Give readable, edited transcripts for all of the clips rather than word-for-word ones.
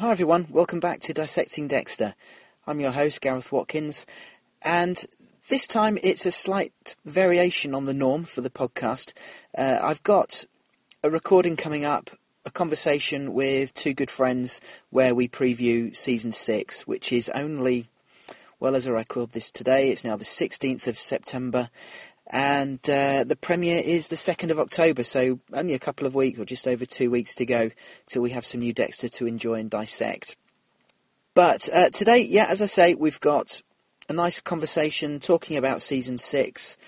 Hi everyone, welcome back to Dissecting Dexter. I'm your host, Gareth Watkins, and this time it's a slight variation on the norm for the podcast. I've got a recording coming up, a conversation with two good friends where we preview Season 6, which is only, well, as I record this today, it's now the 16th of September, and the premiere is the 2nd of October, so only a couple of weeks or just over 2 weeks to go till we have some new Dexter to enjoy and dissect. But today, yeah, as I say, we've got a nice conversation talking about Season 6,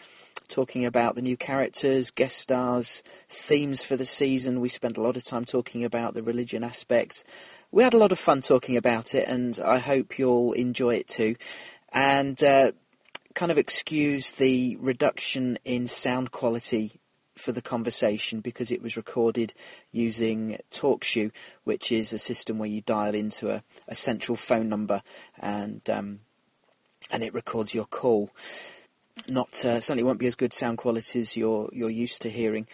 talking about the new characters, guest stars, themes for the season. We spent a lot of time talking about the religion aspect. We had a lot of fun talking about it, and I hope you'll enjoy it too. And kind of excuse the reduction in sound quality for the conversation because it was recorded using TalkShoe, which is a system where you dial into a central phone number and it records your call. Certainly won't be as good sound quality as you're used to hearing.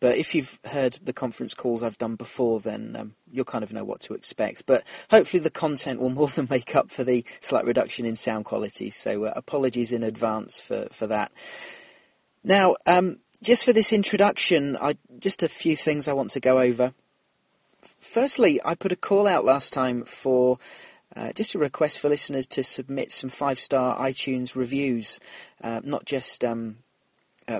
But if you've heard the conference calls I've done before, then you'll kind of know what to expect. But hopefully the content will more than make up for the slight reduction in sound quality. So apologies in advance for that. Now, just for this introduction, just a few things I want to go over. Firstly, I put a call out last time for just a request for listeners to submit some 5-star iTunes reviews, not just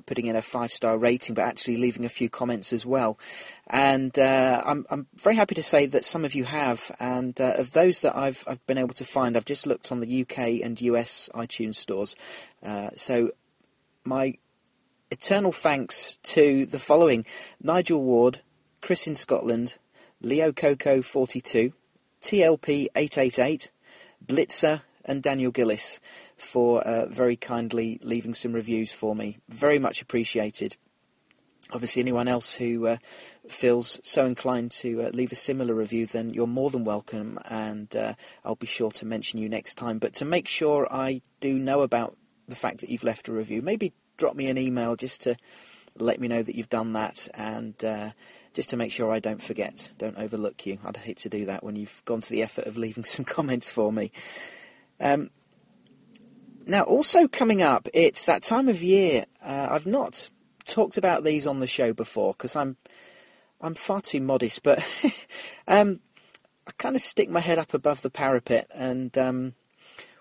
putting in a 5-star rating, but actually leaving a few comments as well. And I'm very happy to say that some of you have, and of those that I've been able to find, I've just looked on the UK and US iTunes stores. So my eternal thanks to the following: Nigel Ward, Chris in Scotland, Leo Coco 42, tlp888, Blitzer and Daniel Gillis for very kindly leaving some reviews for me. Very much appreciated. Obviously, anyone else who feels so inclined to leave a similar review, then you're more than welcome, and I'll be sure to mention you next time. But to make sure I do know about the fact that you've left a review, maybe drop me an email just to let me know that you've done that, and just to make sure I don't forget, don't overlook you. I'd hate to do that when you've gone to the effort of leaving some comments for me. Now, also coming up, it's that time of year. I've not talked about these on the show before because I'm far too modest, but I kind of stick my head up above the parapet, and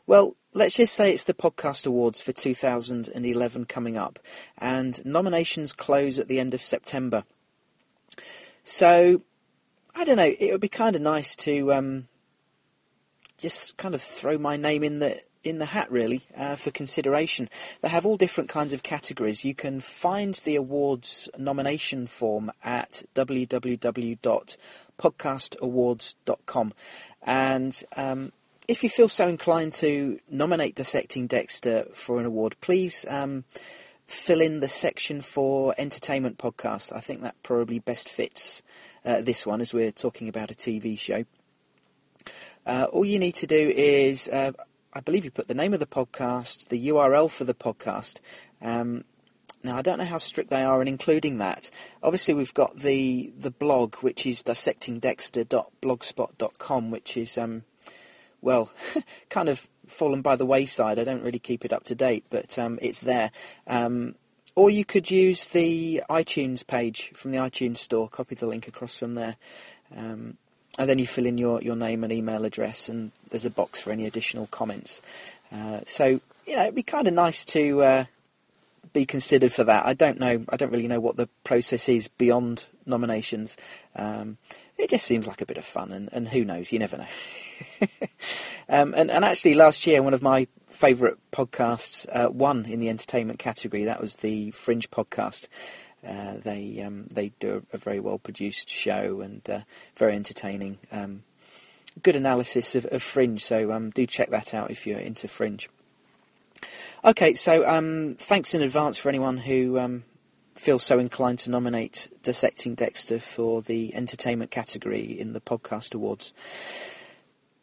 well, let's just say it's the Podcast Awards for 2011 coming up, and nominations close at the end of September. So, I don't know, it would be kind of nice to just kind of throw my name in the hat, really, for consideration. They have all different kinds of categories. You can find the awards nomination form at www.podcastawards.com, and if you feel so inclined to nominate Dissecting Dexter for an award, please fill in the section for entertainment podcast. I think that probably best fits this one, as we're talking about a TV show. All you need to do is, I believe you put the name of the podcast, the URL for the podcast. Now, I don't know how strict they are in including that. Obviously, we've got the blog, which is dissectingdexter.blogspot.com, which is well, kind of fallen by the wayside. I don't really keep it up to date, but it's there. Or you could use the iTunes page from the iTunes store, copy the link across from there, and then you fill in your name and email address, and there's a box for any additional comments. So, yeah, it'd be kind of nice to be considered for that. I don't really know what the process is beyond nominations. It just seems like a bit of fun, and who knows, you never know. And actually, last year, one of my favourite podcasts won in the entertainment category. That was the Fringe podcast. They do a very well-produced show, and very entertaining. Good analysis of Fringe, so do check that out if you're into Fringe. Okay, so thanks in advance for anyone who feel so inclined to nominate Dissecting Dexter for the entertainment category in the Podcast Awards.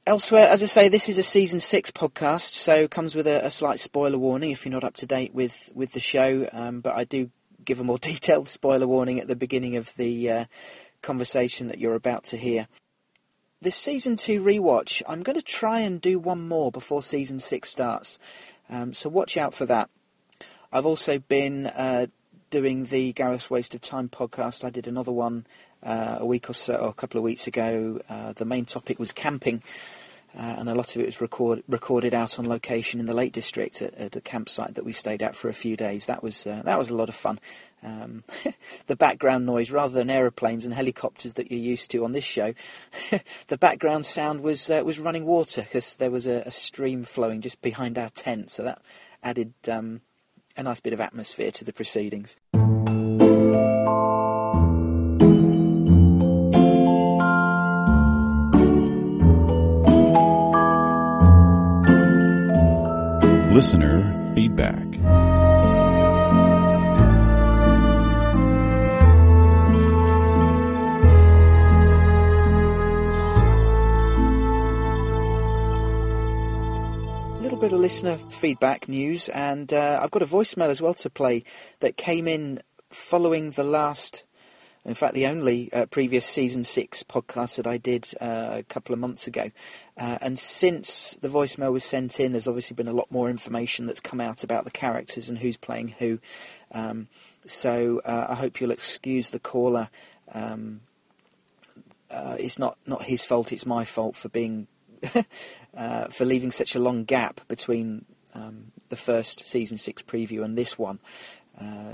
Elsewhere, as I say, this is a Season 6 podcast, so it comes with a slight spoiler warning if you're not up to date with the show, but I do give a more detailed spoiler warning at the beginning of the conversation that you're about to hear. This Season 2 rewatch, I'm going to try and do one more before Season 6 starts. So watch out for that. I've also been doing the Gareth Waste of Time podcast. I did another one a week or so, or a couple of weeks ago. The main topic was camping, and a lot of it was recorded out on location in the Lake District at a campsite that we stayed at for a few days. That was a lot of fun. The background noise, rather than aeroplanes and helicopters that you're used to on this show, the background sound was running water, because there was a stream flowing just behind our tent, so that added a nice bit of atmosphere to the proceedings. Listener feedback. Bit of listener feedback news, and I've got a voicemail as well to play that came in following the only previous Season 6 podcast that I did a couple of months ago. And since the voicemail was sent in, there's obviously been a lot more information that's come out about the characters and who's playing who. So I hope you'll excuse the caller. It's not his fault, it's my fault for being... for leaving such a long gap between the first Season 6 preview and this one.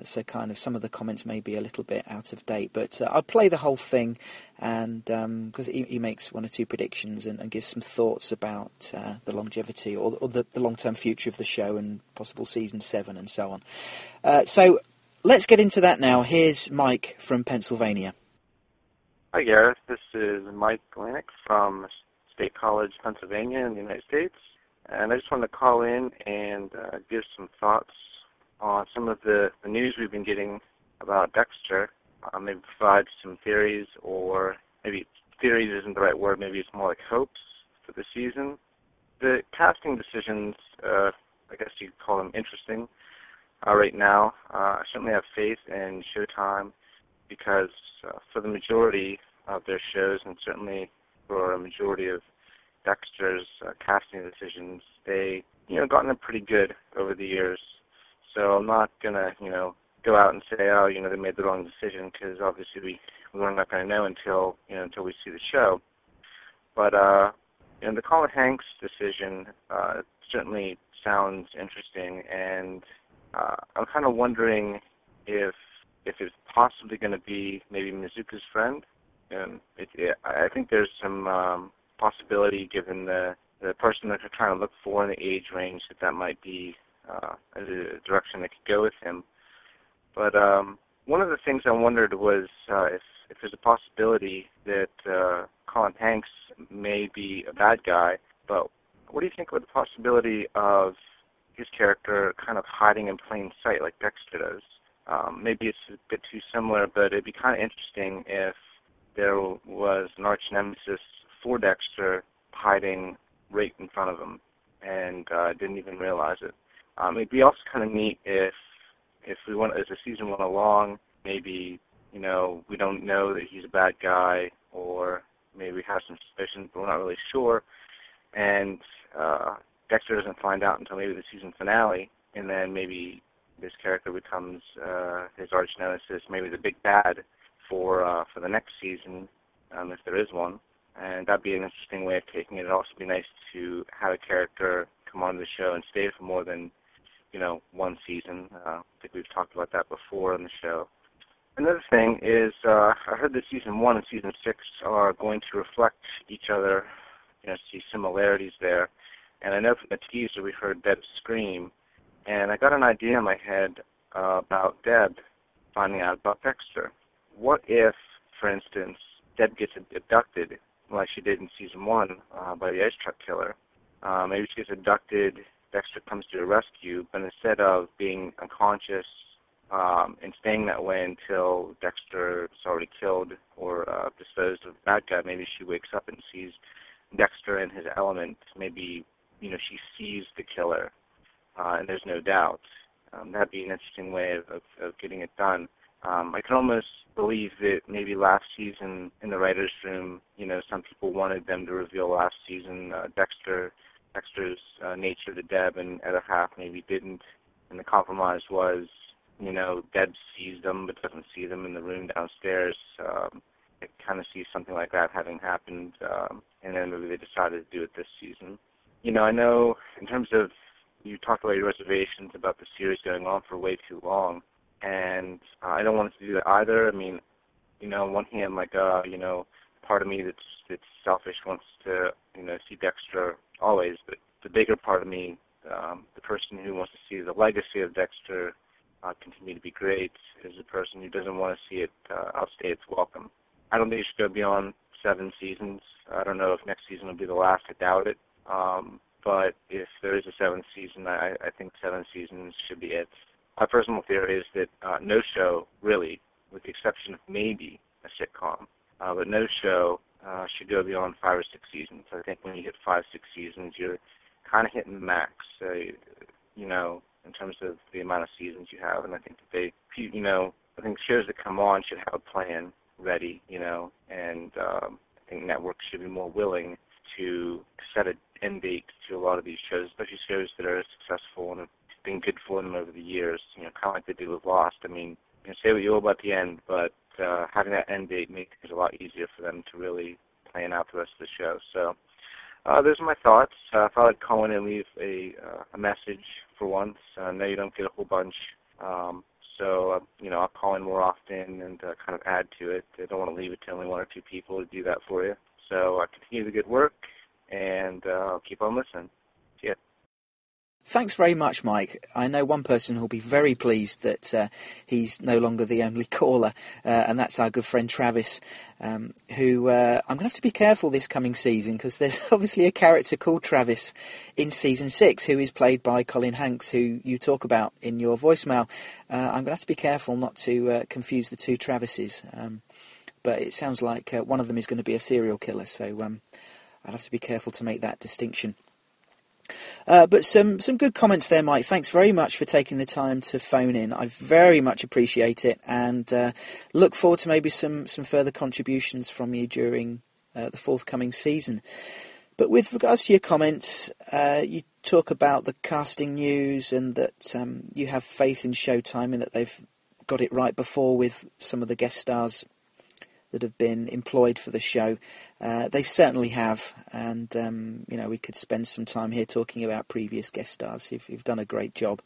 So kind of some of the comments may be a little bit out of date, but I'll play the whole thing, and because he makes one or two predictions and gives some thoughts about the longevity or the long-term future of the show and possible Season 7 and so on. So let's get into that now. Here's Mike from Pennsylvania. Hi, Gareth. This is Mike Glanick from State College, Pennsylvania in the United States. And I just wanted to call in and give some thoughts on some of the news we've been getting about Dexter. Maybe provide some theories, or maybe theories isn't the right word, maybe it's more like hopes for the season. The casting decisions, I guess you'd call them interesting right now. I certainly have faith in Showtime, because for the majority of their shows, and certainly for a majority of Dexter's casting decisions, they, gotten them pretty good over the years. So I'm not going to, go out and say, they made the wrong decision, because obviously we're not going to know until we see the show. But, the Colin Hanks decision certainly sounds interesting, and I'm kind of wondering if it's possibly going to be maybe Mizuka's friend. I think there's some possibility, given the person that they're trying to look for in the age range, that might be a direction that could go with him. But one of the things I wondered was if there's a possibility that Colin Hanks may be a bad guy, but what do you think about the possibility of his character kind of hiding in plain sight like Dexter does? Maybe it's a bit too similar, but it'd be kind of interesting if there was an arch-nemesis for Dexter hiding right in front of him, and didn't even realize it. It'd be also kind of neat if we went, as the season went along, maybe, we don't know that he's a bad guy, or maybe we have some suspicions, but we're not really sure, and Dexter doesn't find out until maybe the season finale, and then maybe this character becomes his arch-nemesis, maybe the big bad, for the next season, if there is one, and that'd be an interesting way of taking it. It'd also be nice to have a character come on the show and stay for more than, one season. I think we've talked about that before on the show. Another thing is, I heard that Season 1 and Season 6 are going to reflect each other, see similarities there, and I know from the teaser we heard Deb scream, and I got an idea in my head about Deb finding out about Dexter. What if, for instance, Deb gets abducted, like she did in Season 1 by the ice truck killer? Maybe she gets abducted, Dexter comes to her rescue, but instead of being unconscious and staying that way until Dexter is already killed or disposed of the bad guy, maybe she wakes up and sees Dexter in his element. Maybe, she sees the killer, and there's no doubt. That'd be an interesting way of getting it done. I can almost believe that maybe last season in the writers' room, you know, some people wanted them to reveal last season Dexter's nature to Deb, and other half maybe didn't. And the compromise was, you know, Deb sees them but doesn't see them in the room downstairs. I kind of see something like that having happened, and then maybe they decided to do it this season. You know, I know in terms of you talked about your reservations about the series going on for way too long, and I don't want it to do that either. I mean, you know, on one hand, like, you know, part of me that's selfish wants to, you know, see Dexter always, but the bigger part of me, the person who wants to see the legacy of Dexter continue to be great, is the person who doesn't want to see it outstay its welcome. I don't think it should go beyond 7 seasons. I don't know if next season will be the last. I doubt it. But if there is a 7th season, I think 7 seasons should be it. My personal theory is that no show, really, with the exception of maybe a sitcom, but no show should go beyond 5 or 6 seasons. I think when you hit 5, 6 seasons, you're kind of hitting the max, you know, in terms of the amount of seasons you have. And I think that they, you know, I think shows that come on should have a plan ready, you know, and I think networks should be more willing to set an end date to a lot of these shows, especially shows that are successful and have been good for them over the years, you know, kind of like they do with Lost. I mean, you know, say what you will about the end, but having that end date makes it a lot easier for them to really plan out the rest of the show. So those are my thoughts. I thought I'd call in and leave a message for once. I know you don't get a whole bunch, so, you know, I'll call in more often and kind of add to it. I don't want to leave it to only 1 or 2 people to do that for you. So continue the good work, and I'll keep on listening. See ya. Thanks very much, Mike. I know one person who'll be very pleased that he's no longer the only caller, and that's our good friend Travis, who I'm going to have to be careful this coming season because there's obviously a character called Travis in Season 6 who is played by Colin Hanks, who you talk about in your voicemail. I'm going to have to be careful not to confuse the two Travises, but it sounds like one of them is going to be a serial killer, so I'll have to be careful to make that distinction. But some good comments there, Mike. Thanks very much for taking the time to phone in. I very much appreciate it, and look forward to maybe some further contributions from you during the forthcoming season. But with regards to your comments, you talk about the casting news and that you have faith in Showtime and that they've got it right before with some of the guest stars that have been employed for the show. They certainly have, and, you know, we could spend some time here talking about previous guest stars who've done a great job.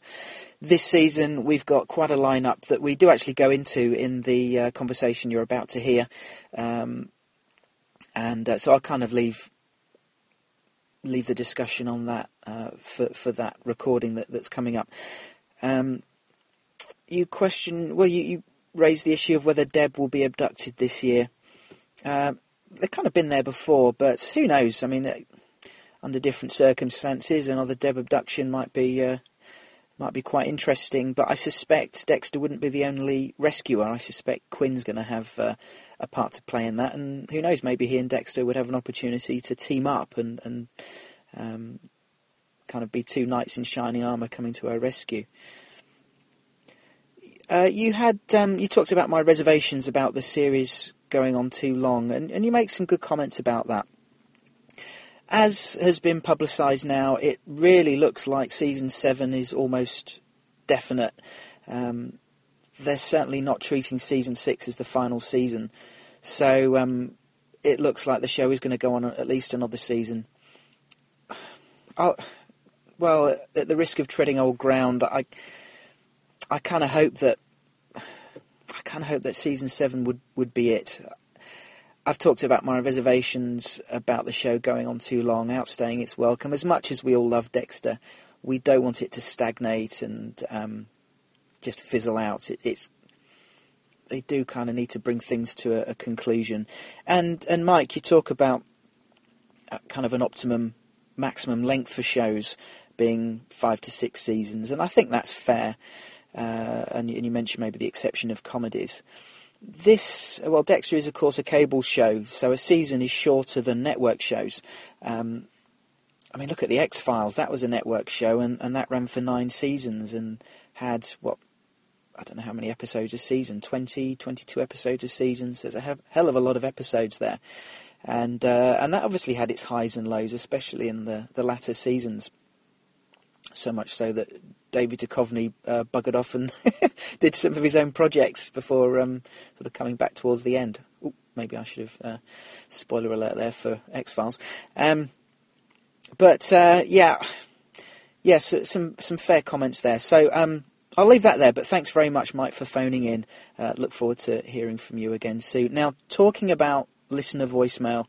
This season, we've got quite a lineup that we do actually go into in the conversation you're about to hear, and so I'll kind of leave the discussion on that for that recording that's coming up. You question... Well, you raise the issue of whether Deb will be abducted this year. They've kind of been there before, but who knows? I mean, under different circumstances, another Deb abduction might be quite interesting, but I suspect Dexter wouldn't be the only rescuer. I suspect Quinn's going to have a part to play in that, and who knows, maybe he and Dexter would have an opportunity to team up and kind of be two knights in shining armour coming to her rescue. You talked about my reservations about the series going on too long, and you make some good comments about that. As has been publicised now, it really looks like Season 7 is almost definite. They're certainly not treating Season 6 as the final season, so it looks like the show is going to go on at least another season. Well, at the risk of treading old ground, I kind of hope that Season 7 would be it. I've talked about my reservations about the show going on too long, outstaying its welcome. As much as we all love Dexter, we don't want it to stagnate and just fizzle out. They do kind of need to bring things to a conclusion. And Mike, you talk about kind of an optimum, maximum length for shows being 5 to 6 seasons, and I think that's fair. And you mentioned maybe the exception of comedies. Dexter is, of course, a cable show, so a season is shorter than network shows. I mean, look at the X-Files. That was a network show, and that ran for 9 seasons and had, I don't know how many episodes a season, 20, 22 episodes a season. So there's a hell of a lot of episodes there. And that obviously had its highs and lows, especially in the latter seasons. So much so that David Duchovny buggered off and did some of his own projects before sort of coming back towards the end. Ooh, maybe I should have spoiler alert there for X-Files. So some fair comments there. So I'll leave that there, but thanks very much, Mike, for phoning in. Look forward to hearing from you again soon. Now, talking about listener voicemail,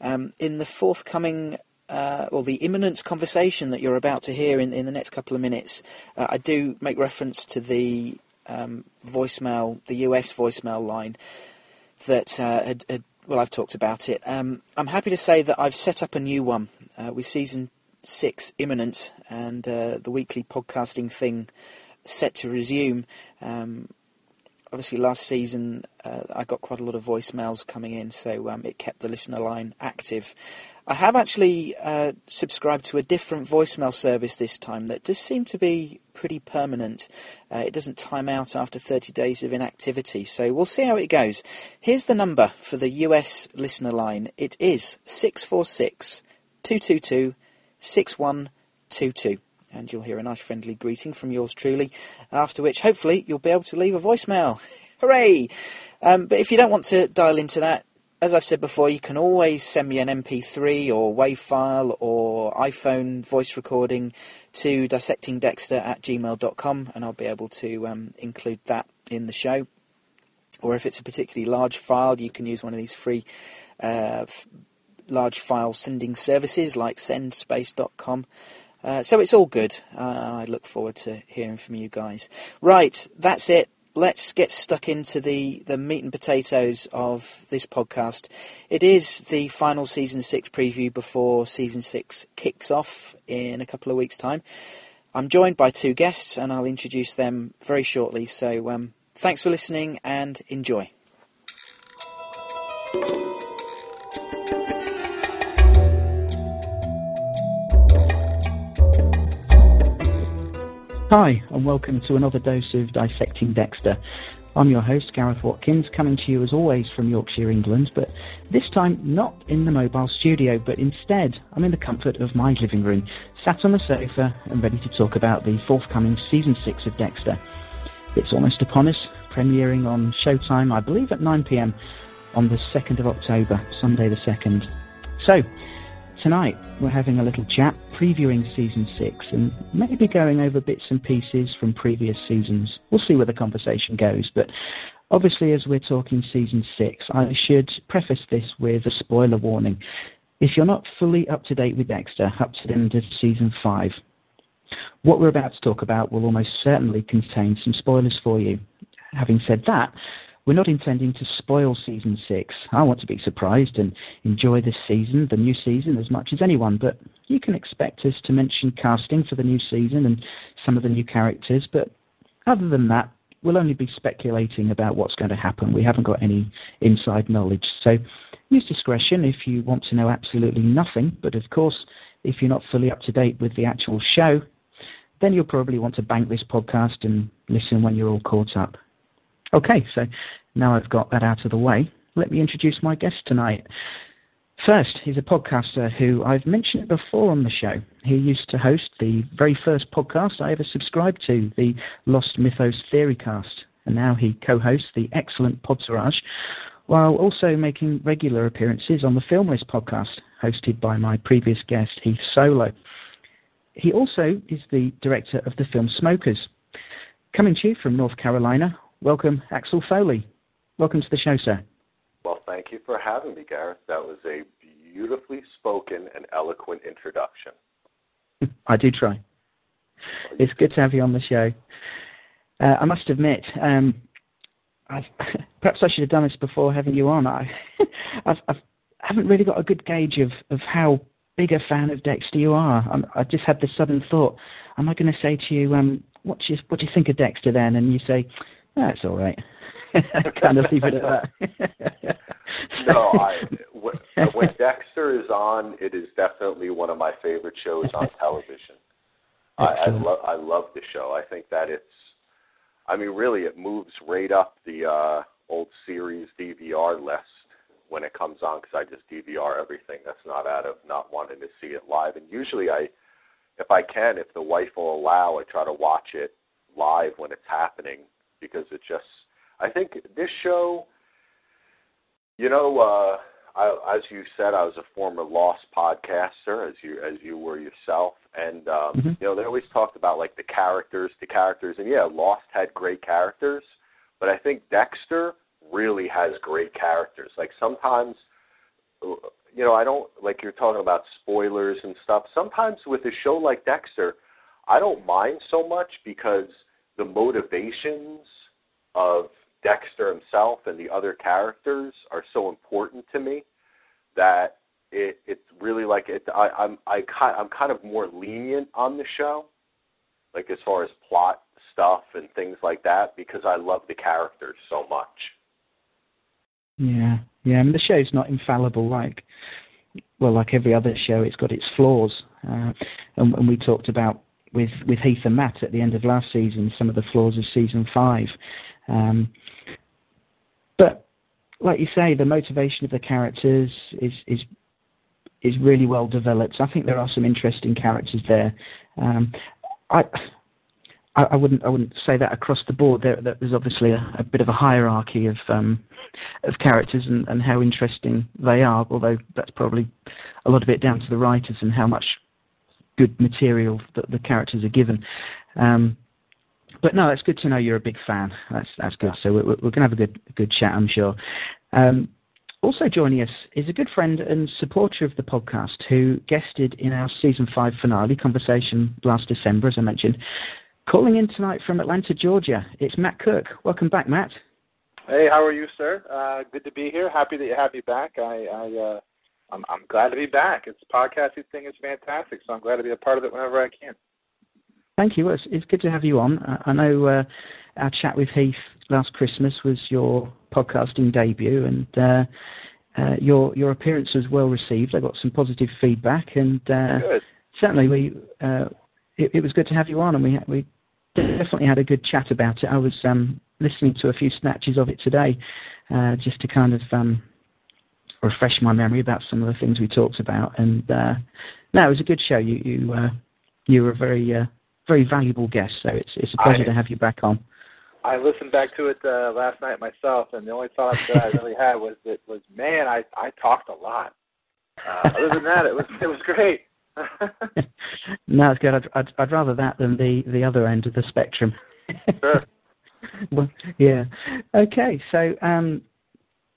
in the forthcoming or the imminent conversation that you're about to hear in the next couple of minutes, I do make reference to the voicemail, the US voicemail line that well, I've talked about it. I'm happy to say that I've set up a new one with season 6 imminent and the weekly podcasting thing set to resume. Obviously, last season I got quite a lot of voicemails coming in, so it kept the listener line active. I have actually subscribed to a different voicemail service this time that does seem to be pretty permanent. It doesn't time out after 30 days of inactivity, so we'll see how it goes. Here's the number for the US listener line. It is 646-222-6122. And you'll hear a nice friendly greeting from yours truly, after which hopefully you'll be able to leave a voicemail. Hooray! But if you don't want to dial into that, as I've said before, you can always send me an MP3 or WAV file or iPhone voice recording to dissectingdexter@gmail.com, and I'll be able to include that in the show. Or if it's a particularly large file, you can use one of these free large file sending services like sendspace.com. So it's all good. I look forward to hearing from you guys. Right, that's it. Let's get stuck into the meat and potatoes of this podcast. It is the final Season 6 preview before Season 6 kicks off in a couple of weeks' time. I'm joined by two guests, and I'll introduce them very shortly. So thanks for listening, and enjoy. Hi, and welcome to another dose of Dissecting Dexter. I'm your host, Gareth Watkins, coming to you as always from Yorkshire, England, but this time not in the mobile studio, but instead I'm in the comfort of my living room, sat on the sofa and ready to talk about the forthcoming Season 6 of Dexter. It's almost upon us, premiering on Showtime, I believe at 9 p.m. on the 2nd of October, Sunday the 2nd. So, tonight, we're having a little chat previewing Season 6 and maybe going over bits and pieces from previous seasons. We'll see where the conversation goes, but obviously as we're talking Season 6, I should preface this with a spoiler warning. If you're not fully up to date with Dexter, up to the end of Season 5, what we're about to talk about will almost certainly contain some spoilers for you. Having said that, we're not intending to spoil Season 6. I want to be surprised and enjoy this season, the new season, as much as anyone, but you can expect us to mention casting for the new season and some of the new characters, but other than that, we'll only be speculating about what's going to happen. We haven't got any inside knowledge, so use discretion if you want to know absolutely nothing, but of course, if you're not fully up to date with the actual show, then you'll probably want to bank this podcast and listen when you're all caught up. Okay, so now I've got that out of the way, let me introduce my guest tonight. First, he's a podcaster who I've mentioned before on the show. He used to host the very first podcast I ever subscribed to, the Lost Mythos Theorycast, and now he co-hosts the excellent Podtourage, while also making regular appearances on the Film List podcast, hosted by my previous guest, Heath Solo. He also is the director of the film Smokers. Coming to you from North Carolina, welcome, Axel Foley. Welcome to the show, sir. Well, thank you for having me, Gareth. That was a beautifully spoken and eloquent introduction. I do try. It's good to have you on the show. I must admit, perhaps I should have done this before having you on. I haven't really got a good gauge of how big a fan of Dexter you are. I just had this sudden thought, am I going to say to you, what do you think of Dexter then? And you say, that's all right. Kind of leave it at that. No, when Dexter is on, it is definitely one of my favorite shows on television. I love the show. I think that it's I mean, really, it moves right up the old series DVR list when it comes on, because I just DVR everything that's not out of not wanting to see it live. And usually if I can, if the wife will allow, I try to watch it live when it's happening, because it just, I think this show, you know, as you said, I was a former Lost podcaster, as you were yourself, and you know, they always talked about like the characters, and yeah, Lost had great characters, but I think Dexter really has great characters. Like sometimes, you know, I don't, like you're talking about spoilers and stuff. Sometimes with a show like Dexter, I don't mind so much because the motivations of Dexter himself and the other characters are so important to me that it's really like it. I'm kind of more lenient on the show, like as far as plot stuff and things like that, because I love the characters so much. Yeah. I mean, the show's not infallible, like every other show. It's got its flaws, and we talked about with Heath and Matt at the end of last season, some of the flaws of season 5. But like you say, the motivation of the characters is really well developed. I think there are some interesting characters there. I wouldn't say that across the board. There's obviously a bit of a hierarchy of characters and how interesting they are, although that's probably a lot of it down to the writers and how much good material that the characters are given. But no, it's good to know you're a big fan. That's good. So we're going to have a good chat, I'm sure. Also joining us is a good friend and supporter of the podcast who guested in our season 5 finale conversation last December, as I mentioned. Calling in tonight from Atlanta, Georgia, it's Matt Cook. Welcome back, Matt. Hey, how are you, sir? Good to be here. Happy that you have me back. I'm glad to be back. It's podcasting thing is fantastic, so I'm glad to be a part of it whenever I can. Thank you. It's good to have you on. I know our chat with Heath last Christmas was your podcasting debut, and your appearance was well received. I got some positive feedback, and certainly it was good to have you on, and we definitely had a good chat about it. I was listening to a few snatches of it today, just to kind of refresh my memory about some of the things we talked about, and no, it was a good show. You were a very valuable guest, so it's a pleasure to have you back on. I listened back to it last night myself, and the only thought that I really had was man, I talked a lot. Other than that, it was great. No, it's good. I'd rather that than the other end of the spectrum. Sure. Well, yeah. Okay, so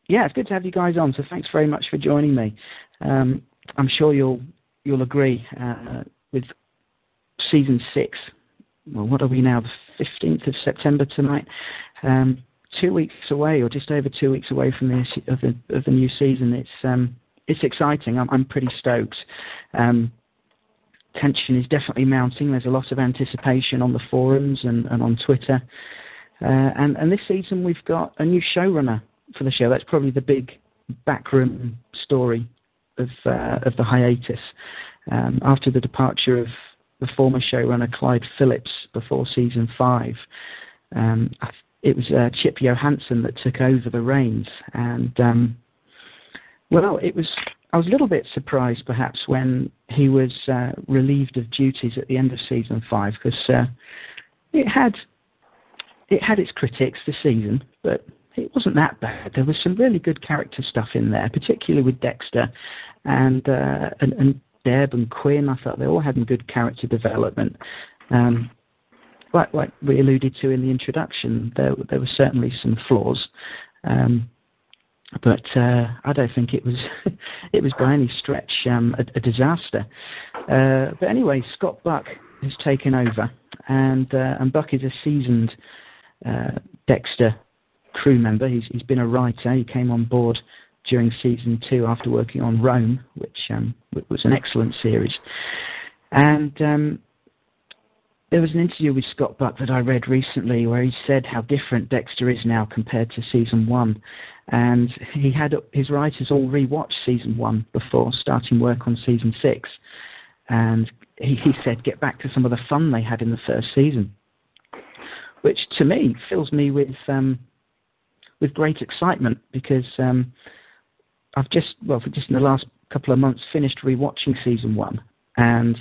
yeah, it's good to have you guys on. So thanks very much for joining me. I'm sure you'll agree with season 6. Well, what are we now? The 15th of September tonight. 2 weeks away, or just over 2 weeks away from the new season. It's exciting. I'm pretty stoked. Tension is definitely mounting. There's a lot of anticipation on the forums and on Twitter. And this season we've got a new showrunner for the show. That's probably the big backroom story of the hiatus. After the departure of the former showrunner Clyde Phillips before season 5, it was Chip Johansson that took over the reins. And I was a little bit surprised perhaps when he was relieved of duties at the end of season 5, because it had its critics this season, but it wasn't that bad. There was some really good character stuff in there, particularly with Dexter and Deb and Quinn. I thought they all had good character development. Like we alluded to in the introduction, there were certainly some flaws, but I don't think it was by any stretch a disaster. But anyway, Scott Buck has taken over, and Buck is a seasoned Dexter crew member. He's been a writer. He came on board during season 2 after working on Rome, which was an excellent series. And there was an interview with Scott Buck that I read recently where he said how different Dexter is now compared to season 1. And he had his writers all rewatch season 1 before starting work on season 6. And he said, get back to some of the fun they had in the first season. which to me fills me with great excitement, because I've just in the last couple of months finished rewatching season one, and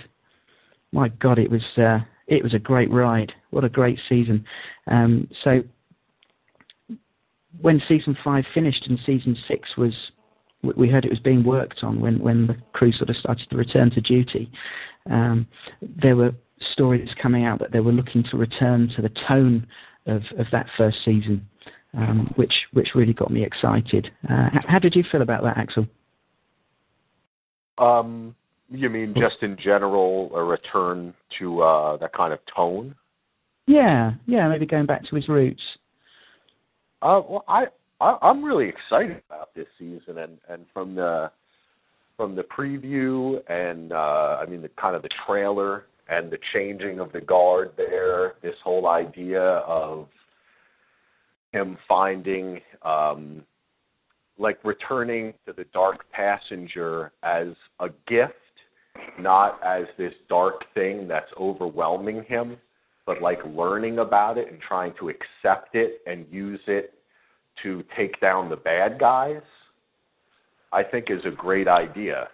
my God, it was a great ride. What a great season. So when season 5 finished and season 6 was, we heard it was being worked on when the crew sort of started to return to duty, there were stories coming out that they were looking to return to the tone of that first season, which really got me excited. How did you feel about that, Axel? You mean just in general a return to that kind of tone? Yeah, maybe going back to his roots. Well, I'm really excited about this season, and from the preview and I mean the kind of the trailer and the changing of the guard there, this whole idea of him finding like returning to the dark passenger as a gift, not as this dark thing that's overwhelming him, but like learning about it and trying to accept it and use it to take down the bad guys, I think is a great idea,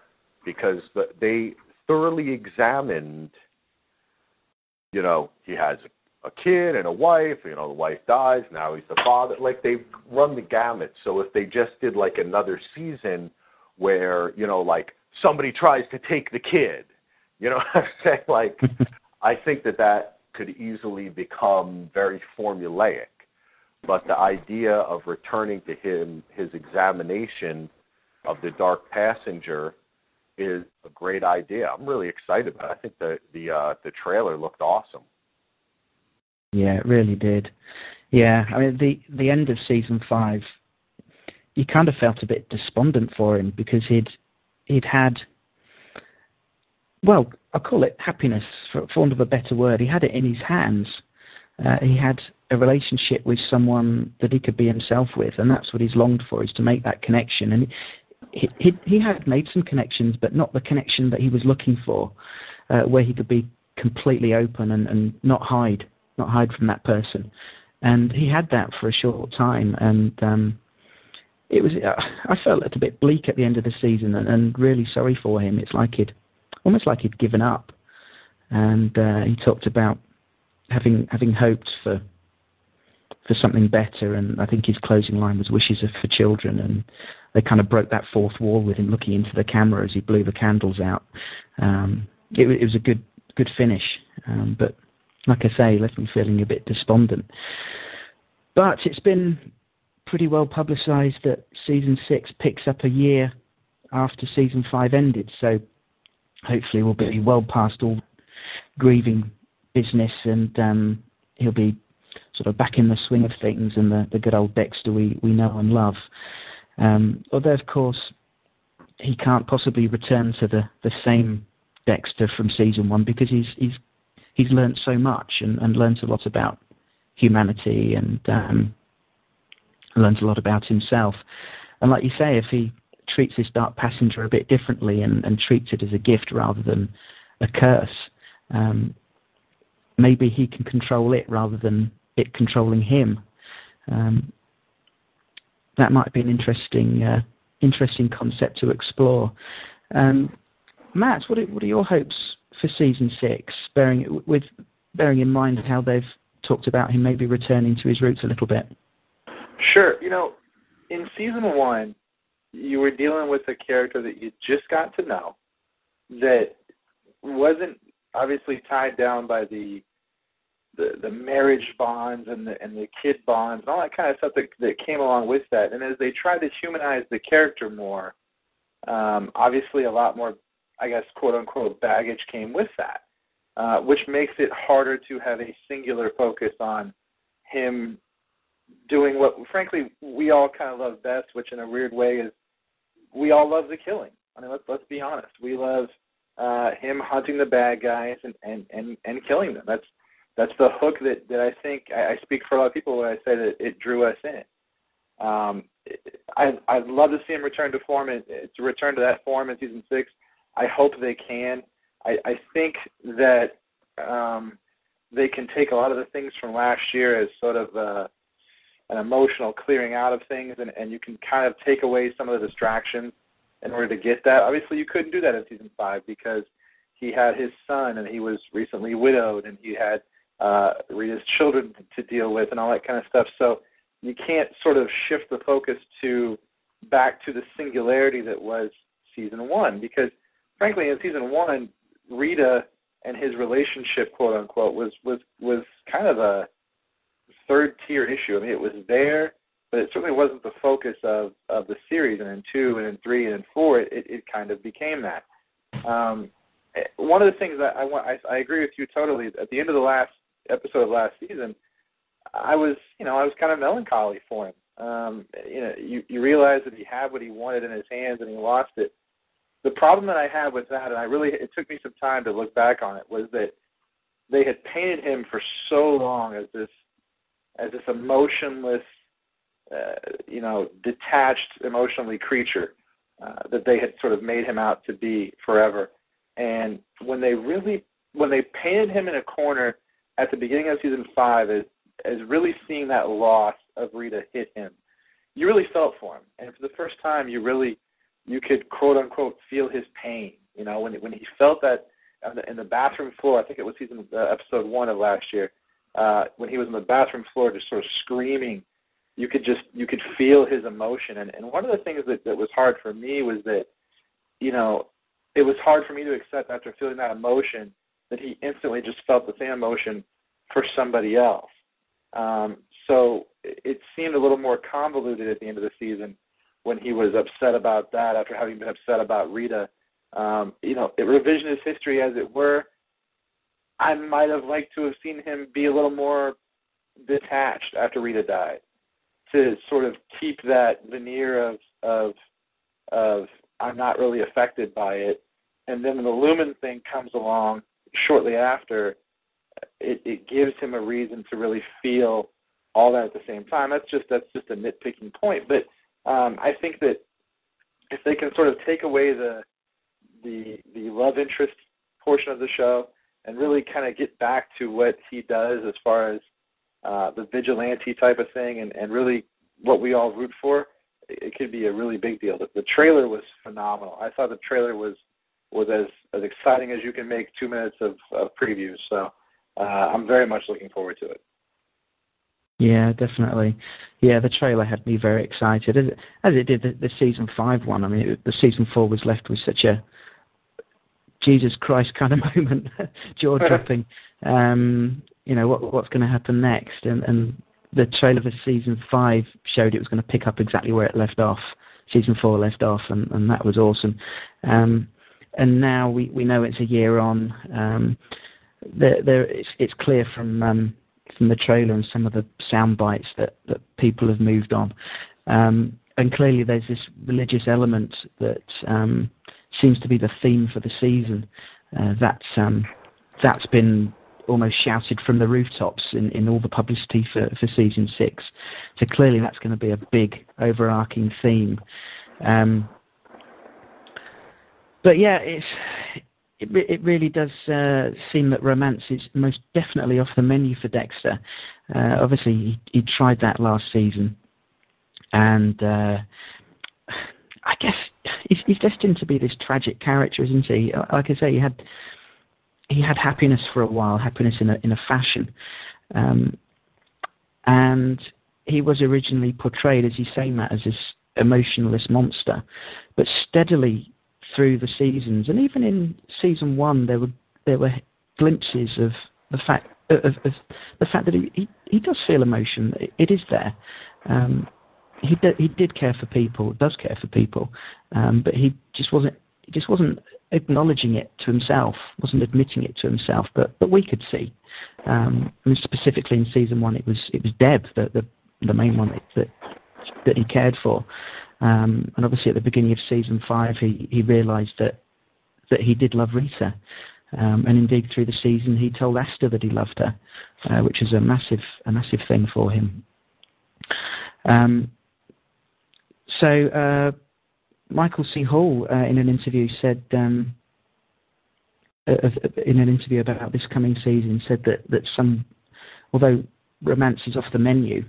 because they thoroughly examined, you know, he has a kid and a wife, you know, the wife dies, now he's the father. Like, they've run the gamut. So if they just did like another season where, you know, like somebody tries to take the kid, you know what I'm saying? Like, I think that could easily become very formulaic. But the idea of returning to his examination of the dark passenger is a great idea. I'm really excited about it. I think the trailer looked awesome. Yeah, it really did. Yeah, I mean, the end of season 5, you kind of felt a bit despondent for him, because he'd had, well, I call it happiness, for want of a better word. He had it in his hands. He had a relationship with someone that he could be himself with, and that's what he's longed for, is to make that connection. And he had made some connections, but not the connection that he was looking for, where he could be completely open and not hide from that person. And he had that for a short time, and it was, I felt a little bit bleak at the end of the season, and really sorry for him. It's like he'd given up, and he talked about having hoped for something better, and I think his closing line was wishes for children, and they kind of broke that fourth wall with him looking into the camera as he blew the candles out. It was a good finish, but like I say, left me feeling a bit despondent. But it's been pretty well publicised that season 6 picks up a year after season 5 ended, so hopefully we'll be well past all grieving business, and he'll be sort of back in the swing of things, and the good old Dexter we know and love. Although, of course, he can't possibly return to the same Dexter from season 1, because he's learned so much, and learned a lot about humanity, and learned a lot about himself. And like you say, if he treats his dark passenger a bit differently, and treats it as a gift rather than a curse, maybe he can control it rather than it controlling him. That might be an interesting concept to explore. Matt, what are your hopes for season 6, bearing in mind how they've talked about him maybe returning to his roots a little bit? Sure. You know, in season 1, you were dealing with a character that you just got to know, that wasn't obviously tied down by the marriage bonds and the kid bonds and all that kind of stuff that came along with that. And as they tried to humanize the character more, obviously a lot more, I guess, quote-unquote baggage came with that, which makes it harder to have a singular focus on him doing what, frankly, we all kind of love best, which in a weird way is we all love the killing. I mean, let's be honest. We love him hunting the bad guys and killing them. That's the hook that I think I speak for a lot of people when I say that it drew us in. I'd love to see him return to form, to return to that form in season 6. I hope they can. I think that they can take a lot of the things from last year as sort of an emotional clearing out of things, and you can kind of take away some of the distractions in order to get that. Obviously, you couldn't do that in season 5 because he had his son, and he was recently widowed, and he had Rita's children to deal with and all that kind of stuff. So you can't sort of shift the focus back to the singularity that was season 1 because, frankly, in season 1, Rita and his relationship, quote-unquote, was kind of a third-tier issue. I mean, it was there, but it certainly wasn't the focus of the series. And in 2 and in 3 and in 4, it kind of became that. One of the things that I agree with you totally. At the end of the last episode of last season, I was kind of melancholy for him. You realize that he had what he wanted in his hands and he lost it. The problem that I had with that, and it took me some time to look back on it, was that they had painted him for so long as this emotionless, detached, emotionally creature that they had sort of made him out to be forever. And when they painted him in a corner at the beginning of season 5 as really seeing that loss of Rita hit him, you really felt for him. And for the first time, you could, quote unquote, feel his pain. You know, when he felt that in the bathroom floor, I think it was episode 1 of last year, when he was on the bathroom floor just sort of screaming, you could feel his emotion. And one of the things that was hard for me was that, it was hard for me to accept after feeling that emotion that he instantly just felt the same emotion for somebody else. So it seemed a little more convoluted at the end of the season when he was upset about that after having been upset about Rita. Revisionist history, as it were, I might have liked to have seen him be a little more detached after Rita died to sort of keep that veneer of I'm not really affected by it. And then when the Lumen thing comes along shortly after, it gives him a reason to really feel all that at the same time. That's just a nitpicking point. But I think that if they can sort of take away the love interest portion of the show and really kind of get back to what he does as far as the vigilante type of thing and really what we all root for, it could be a really big deal. The trailer was phenomenal. I thought the trailer was as exciting as you can make 2 minutes of previews. So I'm very much looking forward to it. Yeah, definitely. Yeah, the trailer had me very excited, as it did the season 5 one. I mean, the season 4 was left with such a Jesus Christ kind of moment, jaw dropping. What's going to happen next? And the trailer for season 5 showed it was going to pick up exactly where it left off. Season 4 left off, and that was awesome. And now we know it's a year on. It's clear from the trailer and some of the sound bites that people have moved on. And clearly there's this religious element that seems to be the theme for the season. That's been almost shouted from the rooftops in all the publicity for season 6. So clearly that's going to be a big overarching theme. But yeah, it really does seem that romance is most definitely off the menu for Dexter. Obviously, he tried that last season. And I guess he's destined to be this tragic character, isn't he? Like I say, he had happiness for a while, happiness in a fashion. And he was originally portrayed, as you say, Matt, as this emotionless monster. But steadily through the seasons, and even in season 1, there were glimpses of the fact that he does feel emotion. It is there. He does care for people, but he just wasn't acknowledging it to himself, wasn't admitting it to himself. But we could see, and specifically in season 1, it was Deb, the main one that he cared for. And obviously at the beginning of season 5, he realised that he did love Rita. And indeed through the season he told Asta that he loved her, which is a massive thing for him. Michael C. Hall in an interview said in an interview about this coming season, said that some, although romance is off the menu,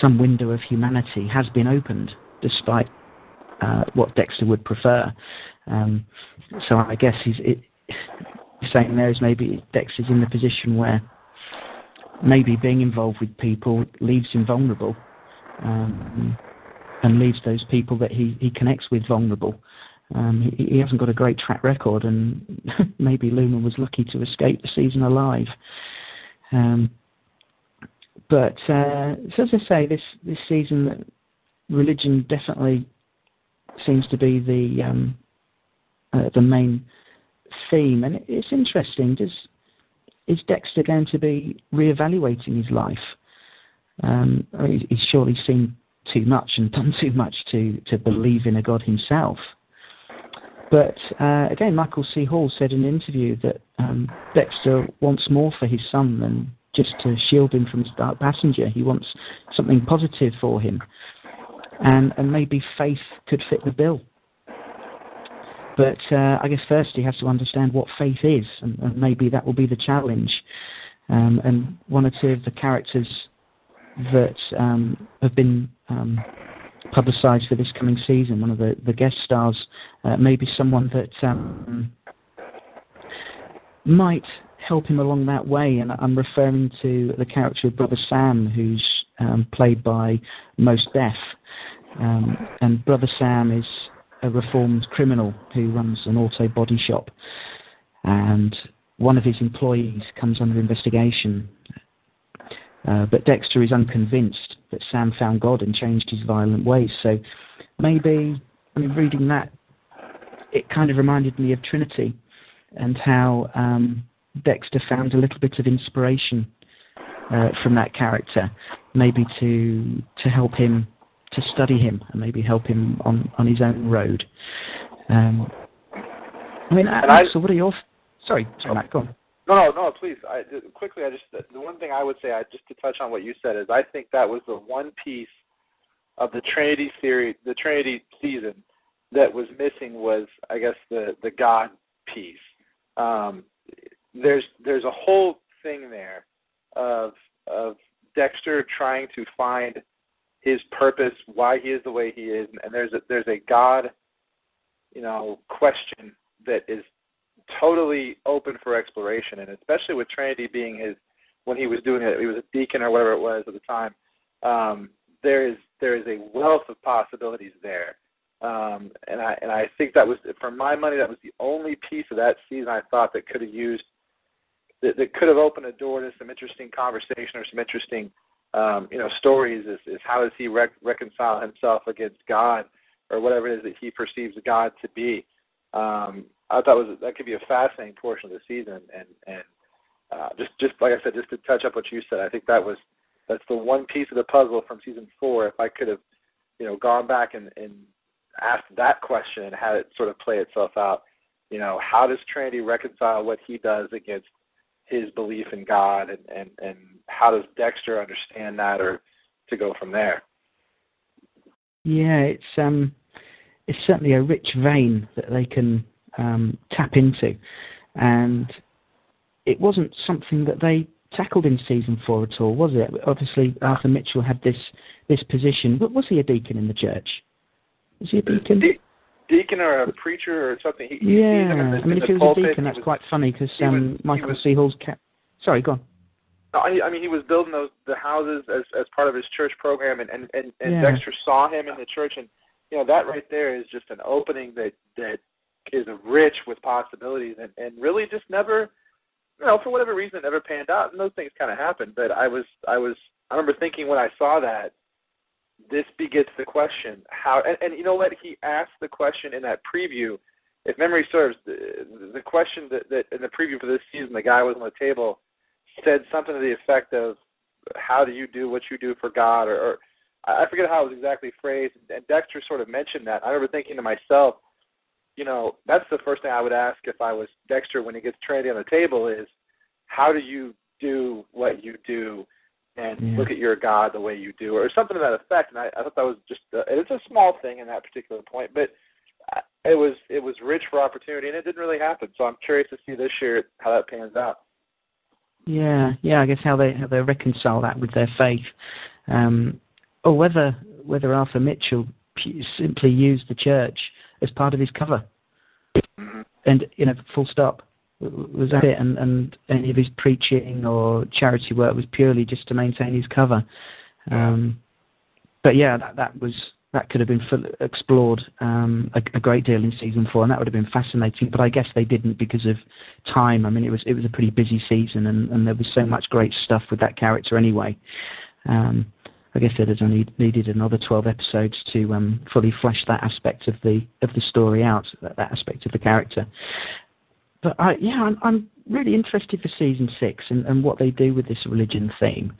some window of humanity has been opened, despite what Dexter would prefer. So I guess he's saying there is maybe Dexter's in the position where maybe being involved with people leaves him vulnerable, and leaves those people that he connects with vulnerable. He hasn't got a great track record, and maybe Lumen was lucky to escape the season alive. So as I say, this season, religion definitely seems to be the main theme, and it's interesting. Is Dexter going to be reevaluating his life? He's surely seen too much and done too much to believe in a God himself. But again, Michael C. Hall said in an interview that Dexter wants more for his son than just to shield him from his dark passenger. He wants something positive for him, and maybe faith could fit the bill. But I guess first he has to understand what faith is, and maybe that will be the challenge. And one or two of the characters that have been publicised for this coming season, one of the guest stars, maybe someone that might help him along that way. And I'm referring to the character of Brother Sam, who's played by Mos Def. And Brother Sam is a reformed criminal who runs an auto body shop, and one of his employees comes under investigation. But Dexter is unconvinced that Sam found God and changed his violent ways. So maybe, reading that, it kind of reminded me of Trinity and how Dexter found a little bit of inspiration from that character, maybe to help him, to study him, and maybe help him on his own road. So what are your... Sorry, Matt, go on. No, please. The one thing I would say, just to touch on what you said, is I think that was the one piece of the Trinity season that was missing was, I guess, the God piece. There's a whole thing there of Dexter trying to find his purpose, why he is the way he is, and there's a God, question that is totally open for exploration, and especially with Trinity being when he was doing it, he was a deacon or whatever it was at the time. There is a wealth of possibilities there, and I think that was, for my money, that was the only piece of that season I thought that could have that could have opened a door to some interesting conversation or some interesting stories. Is how does he reconcile himself against God or whatever it is that he perceives God to be? I thought that could be a fascinating portion of the season, and just like I said, just to touch up what you said, I think that's the one piece of the puzzle from season 4. If I could have, gone back and asked that question and had it sort of play itself out, how does Trinity reconcile what he does against his belief in God, and how does Dexter understand that, or to go from there? Yeah, it's certainly a rich vein that they can tap into, and it wasn't something that they tackled in season 4 at all, was it? Obviously, Arthur Mitchell had this position, but was he a deacon in the church? Was he a deacon? Deacon or a preacher or something? If he was a deacon, that's quite funny, because Michael C. Hall's Sorry, go on. He was building the houses as part of his church program, and Dexter saw him in the church, and that right there is just an opening that is rich with possibilities, and really just never, for whatever reason, it never panned out. And those things kind of happen. But I remember thinking when I saw that, this begets the question, how, and you know what, he asked the question in that preview, if memory serves, the question that in the preview for this season, the guy was on the table, said something to the effect of, how do you do what you do for God, or I forget how it was exactly phrased, and Dexter sort of mentioned that. I remember thinking to myself, that's the first thing I would ask if I was Dexter when he gets Trinity on the table is, how do you do what you do and look at your God the way you do, or something to that effect. And I thought that was just, it's a small thing in that particular point, but it was rich for opportunity, and it didn't really happen. So I'm curious to see this year how that pans out. Yeah, I guess how they reconcile that with their faith, or whether Arthur Mitchell simply used the church as part of his cover, and full stop. Was that it? And any of his preaching or charity work was purely just to maintain his cover. But yeah, that could have been explored a great deal in season 4, and that would have been fascinating. But I guess they didn't because of time. I mean, it was a pretty busy season, and there was so much great stuff with that character anyway. I guess they'd have needed another 12 episodes to fully flesh that aspect of the story out, that aspect of the character. But I'm really interested for season 6 and what they do with this religion theme.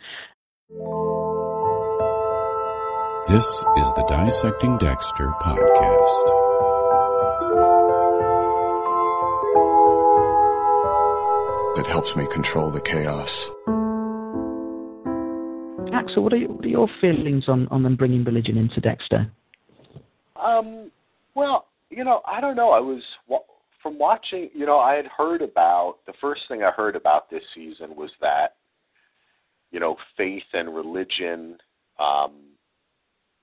This is the Dissecting Dexter podcast. It helps me control the chaos. Axel, what are your feelings on them bringing religion into Dexter? Well, I don't know. I was... From watching, I had heard about, the first thing I heard about this season was that, faith and religion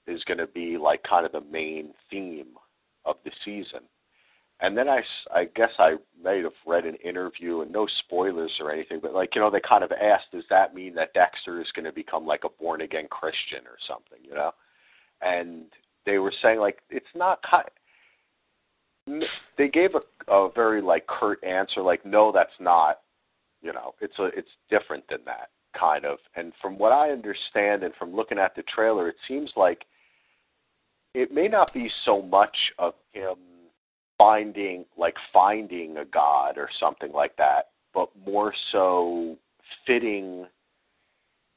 is going to be like kind of the main theme of the season. And then I guess I may have read an interview, and no spoilers or anything, but they kind of asked, does that mean that Dexter is going to become like a born-again Christian or something, And they were saying it's not kind of... They gave a very curt answer, no, that's not, it's different than that kind of. And from what I understand and from looking at the trailer, it seems like it may not be so much of him finding a god or something like that, but more so fitting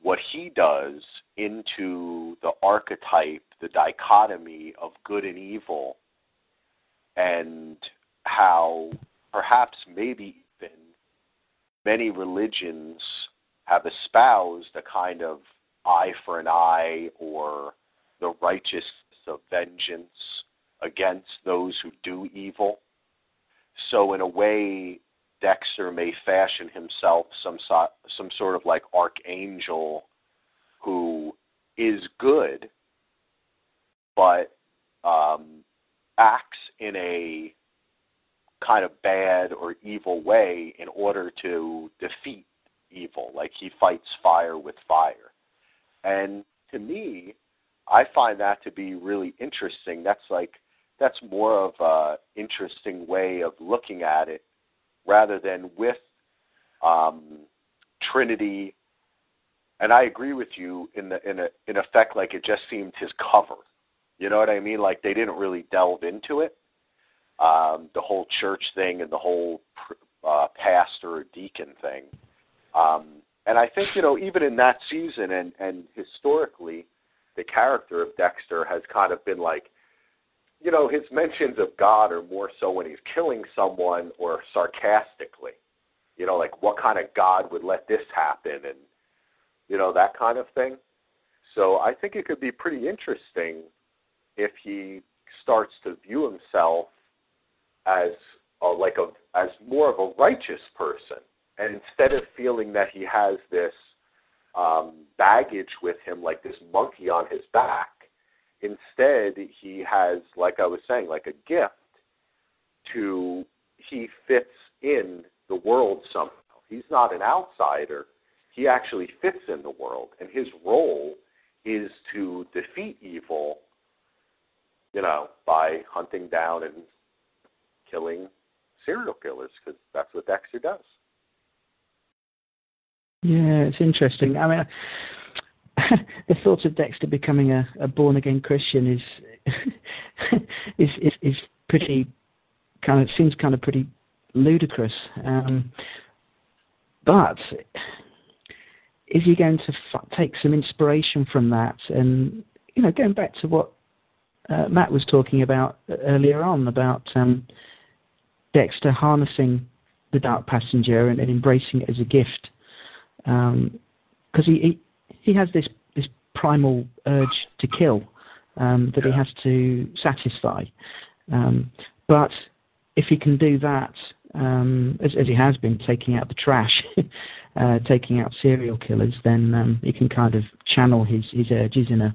what he does into the archetype, the dichotomy of good and evil. And how perhaps maybe even many religions have espoused a kind of eye for an eye or the righteousness of vengeance against those who do evil. So in a way, Dexter may fashion himself some sort of archangel who is good, but... acts in a kind of bad or evil way in order to defeat evil. He fights fire with fire. And to me, I find that to be really interesting. That's more of a interesting way of looking at it rather than with Trinity. And I agree with you in effect, it just seemed his cover. You know what I mean? They didn't really delve into it. The whole church thing and the whole pastor or deacon thing. And I think, even in that season and historically, the character of Dexter has kind of been his mentions of God are more so when he's killing someone or sarcastically. What kind of God would let this happen and, that kind of thing. So I think it could be pretty interesting if he starts to view himself as as more of a righteous person, and instead of feeling that he has this baggage with him, this monkey on his back, instead he has, I was saying, a gift to, he fits in the world somehow. He's not an outsider. He actually fits in the world, and his role is to defeat evil, by hunting down and killing serial killers, because that's what Dexter does. Yeah, it's interesting. I mean, the thought of Dexter becoming a born-again Christian is pretty seems pretty ludicrous. But is he going to take some inspiration from that? And going back to what Matt was talking about earlier on, about Dexter harnessing the Dark Passenger and embracing it as a gift, because he has this primal urge to kill that he has to satisfy, But if he can do that, as he has been, taking out the trash, taking out serial killers, then he can kind of channel his urges in a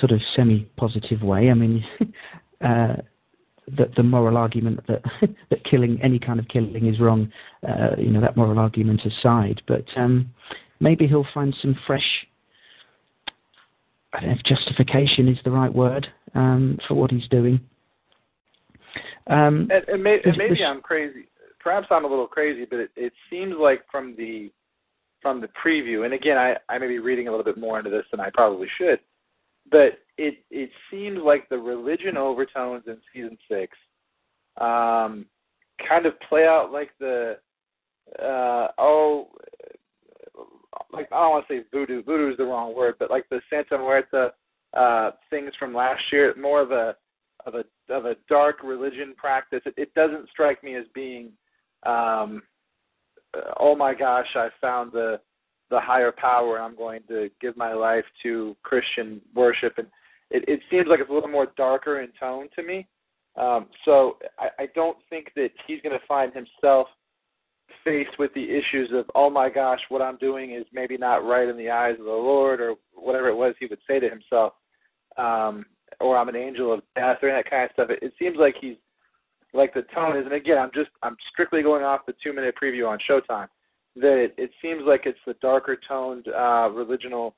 sort of semi-positive way. I mean, the moral argument that killing, any kind of killing, is wrong, that moral argument aside. But maybe he'll find some fresh, I don't know if justification is the right word, for what he's doing. Maybe I'm crazy. Perhaps I'm a little crazy, but it seems like from the preview, and again, I may be reading a little bit more into this than I probably should, but it seems like the religion overtones in season 6 kind of play out like the I don't want to say voodoo. Voodoo is the wrong word, but like the Santa Muerta things from last year, more of a dark religion practice. It doesn't strike me as being, oh my gosh, I found the higher power and I'm going to give my life to Christian worship. And it seems like it's a little more darker in tone to me. So I don't think that he's going to find himself faced with the issues of, oh my gosh, what I'm doing is maybe not right in the eyes of the Lord, or whatever it was he would say to himself, or I'm an angel of death, or that kind of stuff. It seems like he's, like the tone is, and again, I'm strictly going off the 2-minute preview on Showtime, that it seems like it's the darker toned, religional,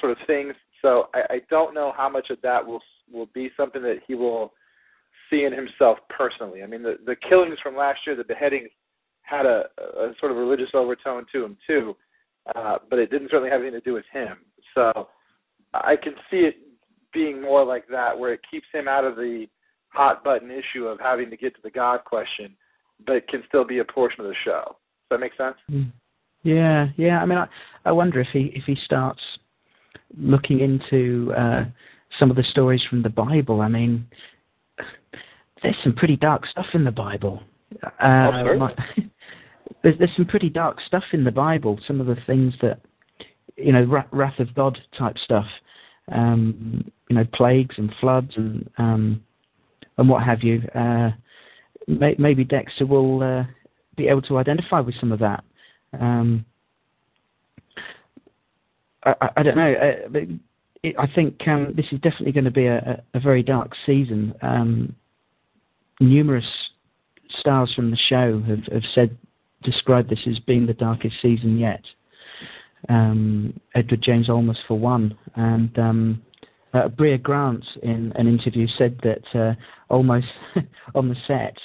sort of things. So I don't know how much of that will be something that he will see in himself personally. I mean, the killings from last year, the beheadings, had a sort of religious overtone to them too, but it didn't certainly have anything to do with him. So I can see it being more like that, where it keeps him out of the hot button issue of having to get to the God question, but can still be a portion of the show. Does that make sense? Yeah. I mean, I wonder if he starts looking into some of the stories from the Bible. I mean, there's some pretty dark stuff in the Bible. There's some pretty dark stuff in the Bible. Some of the things that, Wrath of God type stuff, plagues and floods and what have you. Maybe Dexter will be able to identify with some of that. I don't know. I think this is definitely going to be a very dark season. Numerous stars from the show have described this as being the darkest season yet. Edward James Olmos for one, and Bria Grant in an interview said that Olmos on the set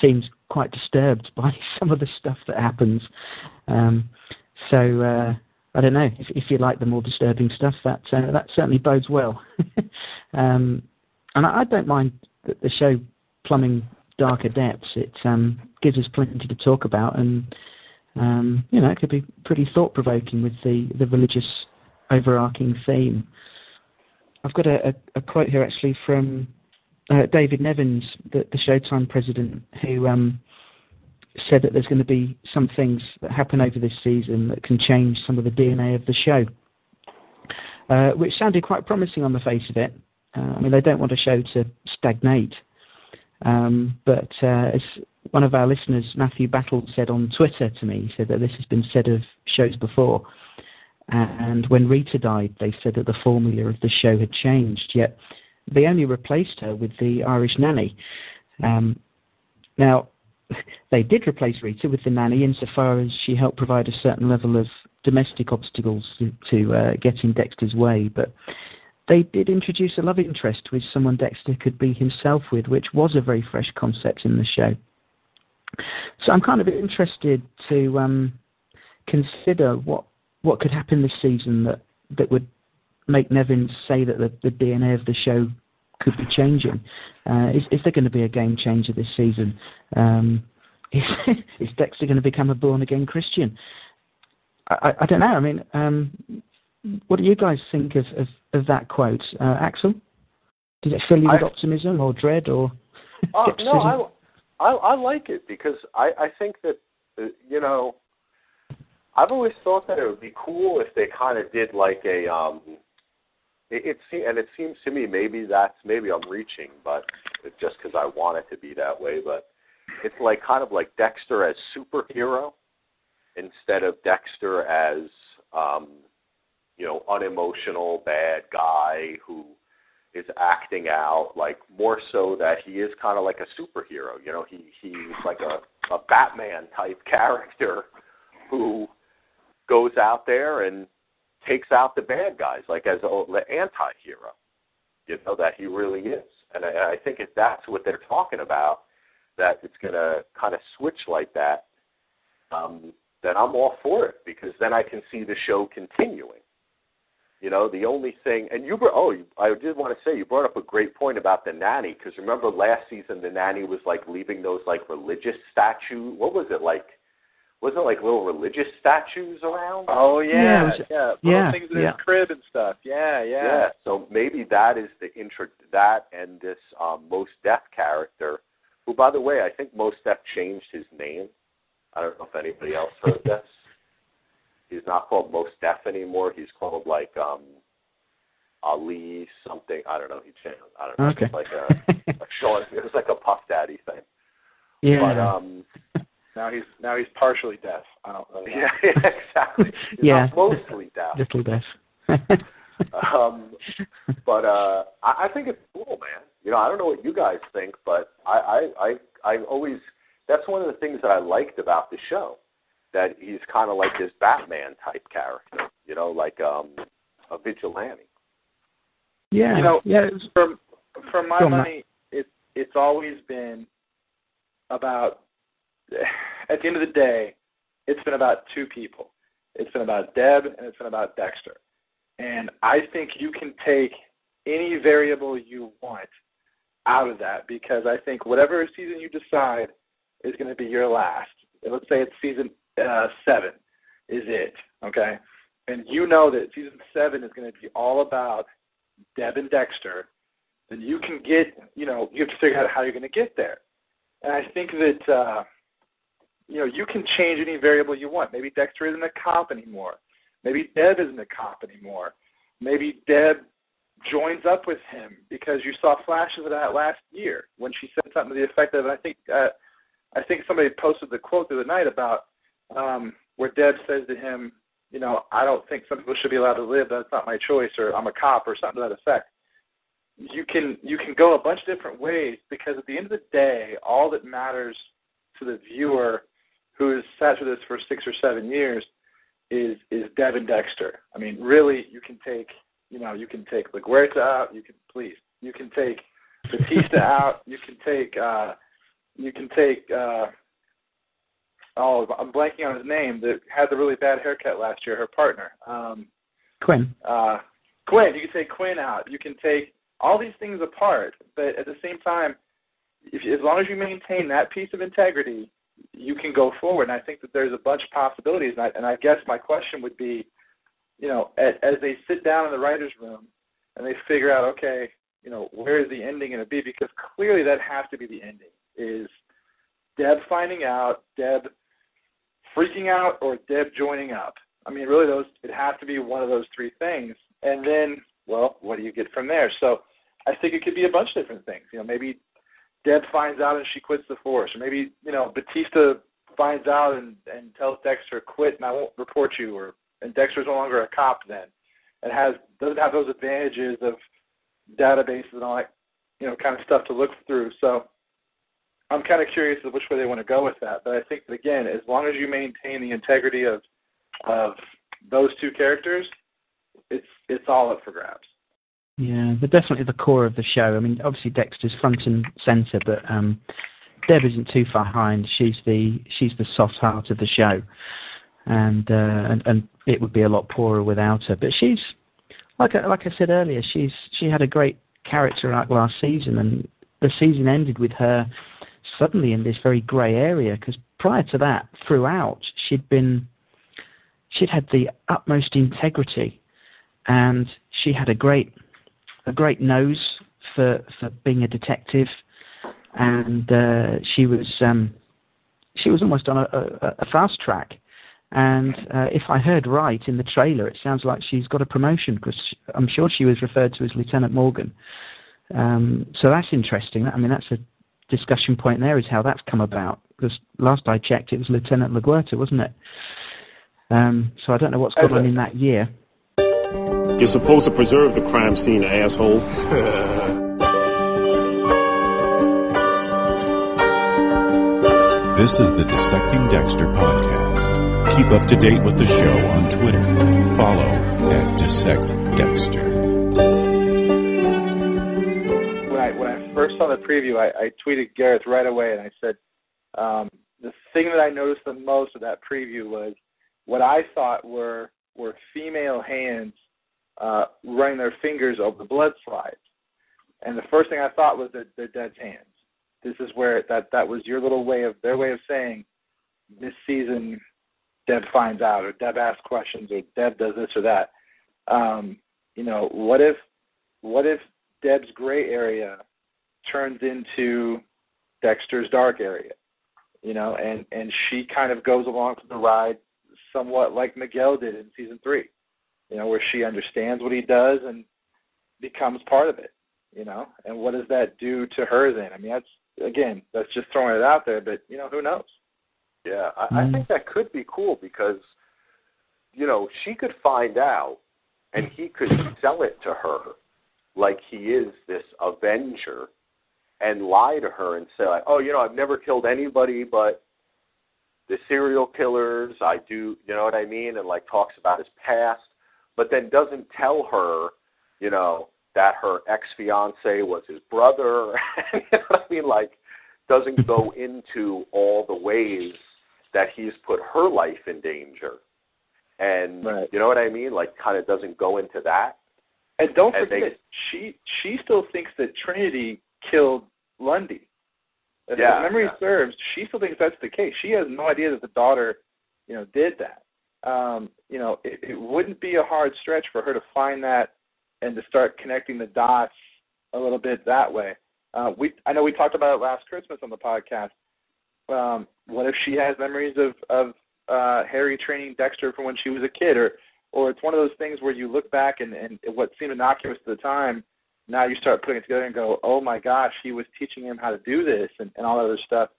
seems quite disturbed by some of the stuff that happens, so I don't know if you like the more disturbing stuff, that certainly bodes well. And I don't mind the show plumbing darker depths. It gives us plenty to talk about, and it could be pretty thought-provoking with the religious overarching theme. I've got a quote here actually from David Nevins, the Showtime president, who said that there's going to be some things that happen over this season that can change some of the DNA of the show, which sounded quite promising on the face of it. I mean, they don't want a show to stagnate, but as one of our listeners, Matthew Battle, said on Twitter to me, he said that this has been said of shows before. And when Rita died, they said that the formula of the show had changed, yet they only replaced her with the Irish nanny. Now, they did replace Rita with the nanny insofar as she helped provide a certain level of domestic obstacles to getting Dexter's way, but they did introduce a love interest with someone Dexter could be himself with, which was a very fresh concept in the show. So I'm kind of interested to consider what could happen this season that would make Nevin say that the DNA of the show could be changing. Is there going to be a game changer this season? Is Dexter going to become a born-again Christian? I don't know. I mean, what do you guys think of that quote? Axel? Did it fill you with optimism or dread or skepticism? No, I like it because I think that, I've always thought that it would be cool if they kind of did like a, It seems to me maybe I'm reaching, but it's just because I want it to be that way. But it's like kind of like Dexter as superhero instead of Dexter as unemotional bad guy who is acting out, like more so that he is kind of like a superhero. You know, he's like a Batman type character who goes out there and takes out the bad guys, like as an anti-hero, you know, that he really is. And I think if that's what they're talking about, that it's going to kind of switch like that, then I'm all for it, because then I can see the show continuing. You know, the only thing, and I did want to say, you brought up a great point about the nanny, because remember last season the nanny was like leaving those like religious statues. What was it like? Wasn't it like little religious statues around? Oh, yeah. Little things in his crib and stuff. Yeah. So maybe that is the intro, that and this Mos Def character, who, by the way, I think Mos Def changed his name. I don't know if anybody else heard this. He's not called Mos Def anymore. He's called, like, Ali something. I don't know. He changed. I don't know. Okay. It was like a Sean. It was like a Puff Daddy thing. Yeah. But, Now he's partially deaf. I don't really know. Yeah, exactly. He's not mostly deaf. Little deaf. But I think it's cool, man. You know, I don't know what you guys think, but I always, that's one of the things that I liked about the show, that he's kind of like this Batman type character. You know, like a vigilante. Yeah. You know, for my money, it's always been about. At the end of the day, it's been about two people. It's been about Deb and it's been about Dexter. And I think you can take any variable you want out of that, because I think whatever season you decide is going to be your last. Let's say it's season 7 is it, okay? And you know that season 7 is going to be all about Deb and Dexter. Then you can get, you have to figure out how you're going to get there. And I think that... you can change any variable you want. Maybe Dexter isn't a cop anymore. Maybe Deb isn't a cop anymore. Maybe Deb joins up with him, because you saw flashes of that last year when she said something to the effect of, and I think somebody posted the quote the other night about where Deb says to him, I don't think some people should be allowed to live. That's not my choice, or I'm a cop, or something to that effect. You can go a bunch of different ways, because at the end of the day, all that matters to the viewer who has sat with us for 6 or 7 years is Deb and Dexter. I mean, really, you can take LaGuerta out. You can take Batista out. You can take I'm blanking on his name, that had the really bad haircut last year, her partner. Quinn. Quinn. You can take Quinn out. You can take all these things apart, but at the same time, as long as you maintain that piece of integrity, you can go forward. And I think that there's a bunch of possibilities. And I guess my question would be, as they sit down in the writer's room and they figure out, okay, where is the ending going to be? Because clearly that has to be the ending, is Deb finding out, Deb freaking out, or Deb joining up. I mean, really, it has to be one of those three things. And then, well, what do you get from there? So I think it could be a bunch of different things. Maybe Deb finds out and she quits the force. Or maybe, Batista finds out and tells Dexter, quit and I won't report you. And Dexter's no longer a cop then. It doesn't have those advantages of databases and all that, kind of stuff to look through. So I'm kind of curious of which way they want to go with that. But I think that, again, as long as you maintain the integrity of those two characters, it's all up for grabs. Yeah, but definitely the core of the show. I mean, obviously Dexter's front and centre, but Deb isn't too far behind. She's the soft heart of the show, and it would be a lot poorer without her. But she's like I said earlier, she had a great character arc last season, and the season ended with her suddenly in this very grey area, because prior to that, throughout she'd had the utmost integrity, and she had a great nose for being a detective, and she was almost on a fast track And if I heard right in the trailer, it sounds like she's got a promotion, because I'm sure she was referred to as Lieutenant Morgan. So that's interesting. I mean, that's a discussion point there, is how that's come about, because last I checked, it was Lieutenant LaGuerta, wasn't it? So I don't know what's gone on in that year. You're supposed to preserve the crime scene, asshole. This is the Dissecting Dexter podcast. Keep up to date with the show on Twitter. Follow @DissectDexter. When I first saw the preview, I tweeted Gareth right away, and I said, the thing that I noticed the most of that preview was what I thought were female hands running their fingers over the blood slides. And the first thing I thought was the dead's hands. This is where that was your little way of, their way of saying, this season Deb finds out, or Deb asks questions, or Deb does this or that. You know, what if Deb's gray area turns into Dexter's dark area? You know, and she kind of goes along for the ride somewhat like Miguel did in season 3, you know, where she understands what he does and becomes part of it, you know. And what does that do to her then? I mean, that's, again, that's just throwing it out there, but, you know, who knows? Yeah, I think that could be cool because, you know, she could find out and he could sell it to her like he is this avenger and lie to her and say, like, oh, you know, I've never killed anybody but the serial killers, I do, you know what I mean? And, like, talks about his past, but then doesn't tell her, you know, that her ex-fiancé was his brother. You know what I mean? Like, doesn't go into all the ways that he's put her life in danger. And, right. You know what I mean? Like, kind of doesn't go into that. And don't forget, she still thinks that Trinity killed Lundy. If memory serves, she still thinks that's the case. She has no idea that the daughter, you know, did that. You know, it wouldn't be a hard stretch for her to find that and to start connecting the dots a little bit that way. I know we talked about it last Christmas on the podcast. What if she has memories of Harry training Dexter from when she was a kid? Or it's one of those things where you look back and what seemed innocuous at the time, now you start putting it together and go, oh, my gosh, he was teaching him how to do this and all that other stuff.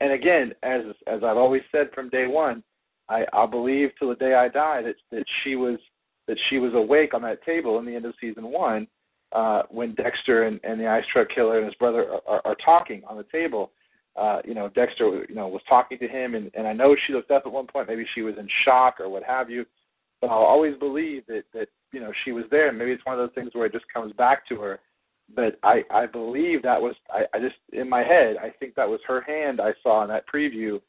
And, again, as I've always said from day one, I believe till the day I die that she was awake on that table in the end of season 1 when Dexter and the ice truck killer and his brother are talking on the table. You know, Dexter, you know, was talking to him, and I know she looked up at one point. Maybe she was in shock or what have you. But I'll always believe that you know, she was there. And maybe it's one of those things where it just comes back to her. But I believe that was, I just, in my head, I think that was her hand I saw in that preview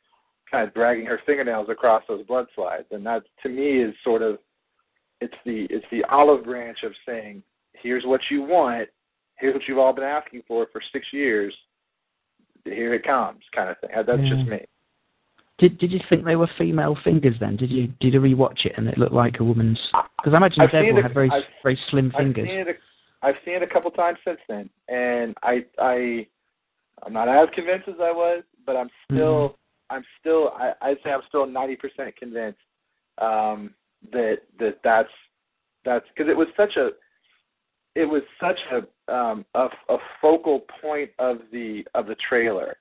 kind of dragging her fingernails across those blood slides. And that, to me, is sort of, It's the olive branch of saying, here's what you want, here's what you've all been asking for 6 years, here it comes, kind of thing. That's just me. Did you think they were female fingers then? Did you rewatch it and it looked like a woman's? Because I imagine Deadwood had very slim fingers. I've seen it a couple times since then, and I'm not as convinced as I was, but I'd say I'm still 90% convinced. That's because it was such a focal point of the trailer,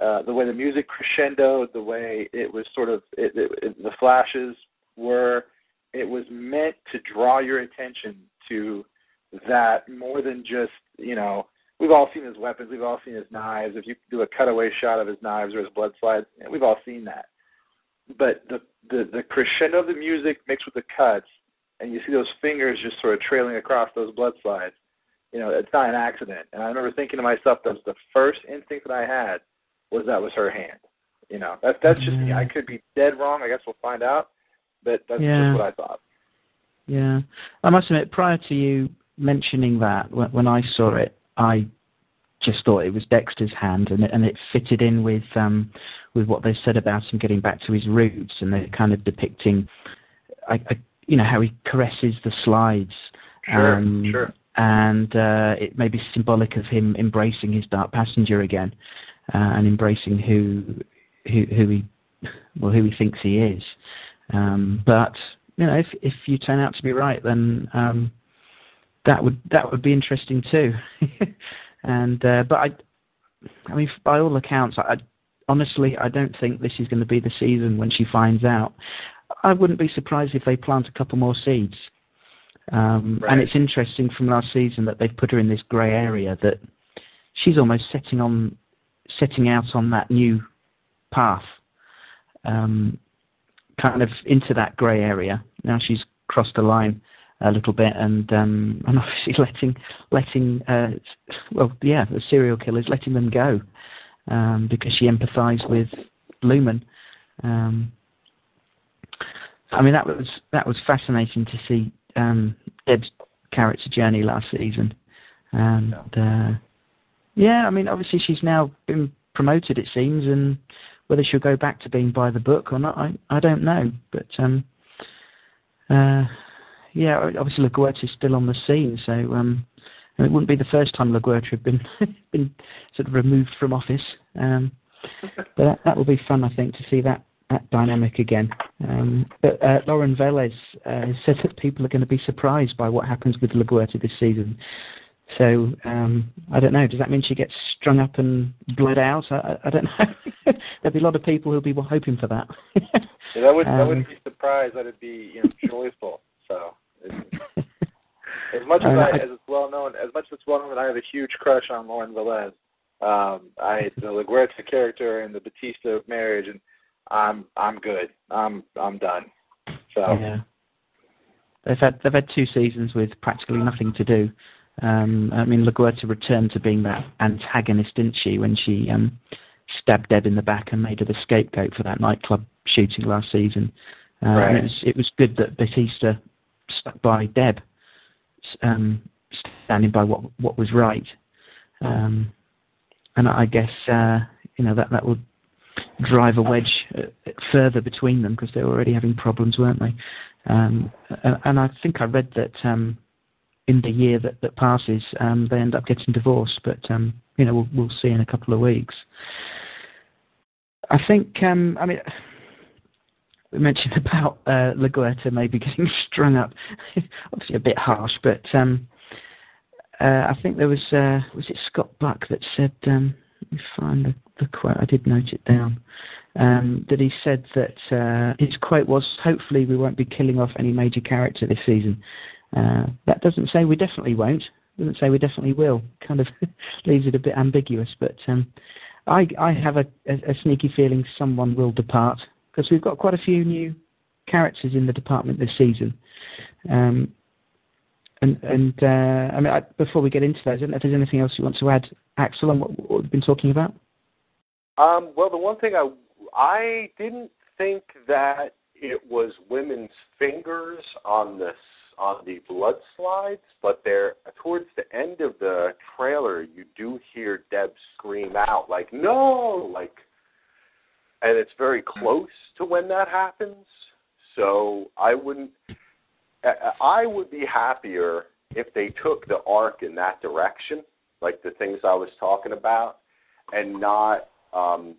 the way the music crescendoed, the way it was sort of the flashes were. It was meant to draw your attention to that more than just, you know, we've all seen his weapons, we've all seen his knives. If you do a cutaway shot of his knives or his blood slides, we've all seen that. But the crescendo of the music mixed with the cuts, and you see those fingers just sort of trailing across those blood slides, you know, it's not an accident. And I remember thinking to myself, that was the first instinct that I had, was that was her hand. You know, that's just me. I could be dead wrong. I guess we'll find out. But that's just what I thought. Yeah. I must admit, prior to you mentioning that, when I saw it, I just thought it was Dexter's hand, and it fitted in with what they said about him getting back to his roots, and they're kind of depicting, you know, how he caresses the slides, sure. And it may be symbolic of him embracing his dark passenger again, and embracing who he thinks he is, But you know, if you turn out to be right, then that would be interesting too. And but I mean, by all accounts, honestly, I don't think this is going to be the season when she finds out. I wouldn't be surprised if they plant a couple more seeds. Right. And it's interesting from last season that they've put her in this grey area that she's almost setting out on that new path, kind of into that grey area. Now she's crossed the line a little bit, and obviously letting the serial killers, letting them go, because she empathised with Lumen. I mean, that was fascinating to see Deb's character journey last season, and I mean, obviously she's now been promoted, it seems, and whether she'll go back to being by the book or not, I don't know. But obviously LaGuerta is still on the scene, so and it wouldn't be the first time LaGuerta had been been sort of removed from office. But that will be fun, I think, to see that dynamic again. But Lauren Velez said that people are going to be surprised by what happens with LaGuerta this season. So I don't know. Does that mean she gets strung up and bled out? I don't know. There'll be a lot of people who'll be hoping for that. Yeah, that wouldn't be surprised. That'd be joyful. So as much as it's well known that I have a huge crush on Lauren Velez, the LaGuerta character and the Batista marriage, and I'm good. I'm done. So yeah. They've had two seasons with practically nothing to do. I mean, LaGuerta returned to being that antagonist, didn't she, when she stabbed Deb in the back and made her the scapegoat for that nightclub shooting last season. Right. And it was good that Batista stuck by Deb, standing by what was right. And I guess that will drive a wedge further between them, because they were already having problems, weren't they? And I think I read that in the year that passes, they end up getting divorced. But we'll see in a couple of weeks. I think. I mean, we mentioned about LaGuerta maybe getting strung up. Obviously, a bit harsh, but I think there was it Scott Buck that said. Let me find the quote. I did note it down. That he said that his quote was, "Hopefully, we won't be killing off any major character this season." That doesn't say we definitely won't. Doesn't say we definitely will. Kind of leaves it a bit ambiguous. But I have a sneaky feeling someone will depart, because we've got quite a few new characters in the department this season. I mean, before we get into that, I don't know if there's anything else you want to add, Axel, on what we've been talking about. Well, the one thing I didn't think that it was women's fingers on the blood slides, but there towards the end of the trailer, you do hear Deb scream out like "no," like, and it's very close to when that happens. So I would be happier if they took the arc in that direction, like the things I was talking about, and not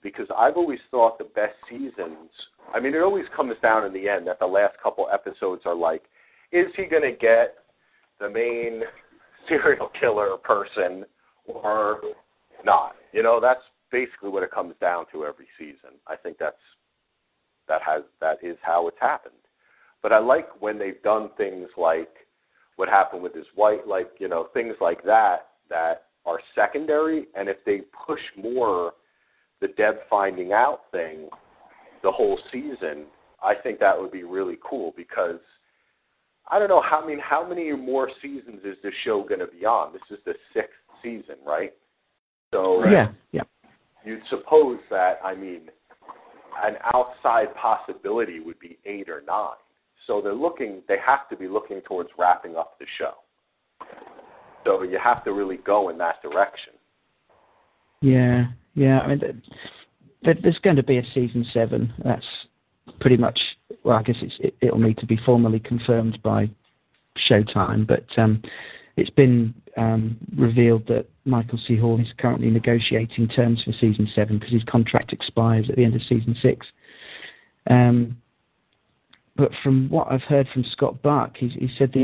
because I've always thought the best seasons. I mean, it always comes down in the end that the last couple episodes are like, is he going to get the main serial killer person or not? You know, that's basically what it comes down to every season. I think that is how it's happened. But I like when they've done things like what happened with his wife, like, you know, things like that are secondary. And if they push more the Deb finding out thing the whole season, I think that would be really cool, because I don't know how many more seasons is this show going to be on? This is the 6th season, right? So yeah. You'd suppose that, I mean, an outside possibility would be 8 or 9. So they have to be looking towards wrapping up the show. So you have to really go in that direction. Yeah. I mean, there's going to be a season 7. That's pretty much. Well, I guess it'll need to be formally confirmed by Showtime, but it's been revealed that Michael C. Hall is currently negotiating terms for season 7, because his contract expires at the end of season 6. But from what I've heard from Scott Buck, he said the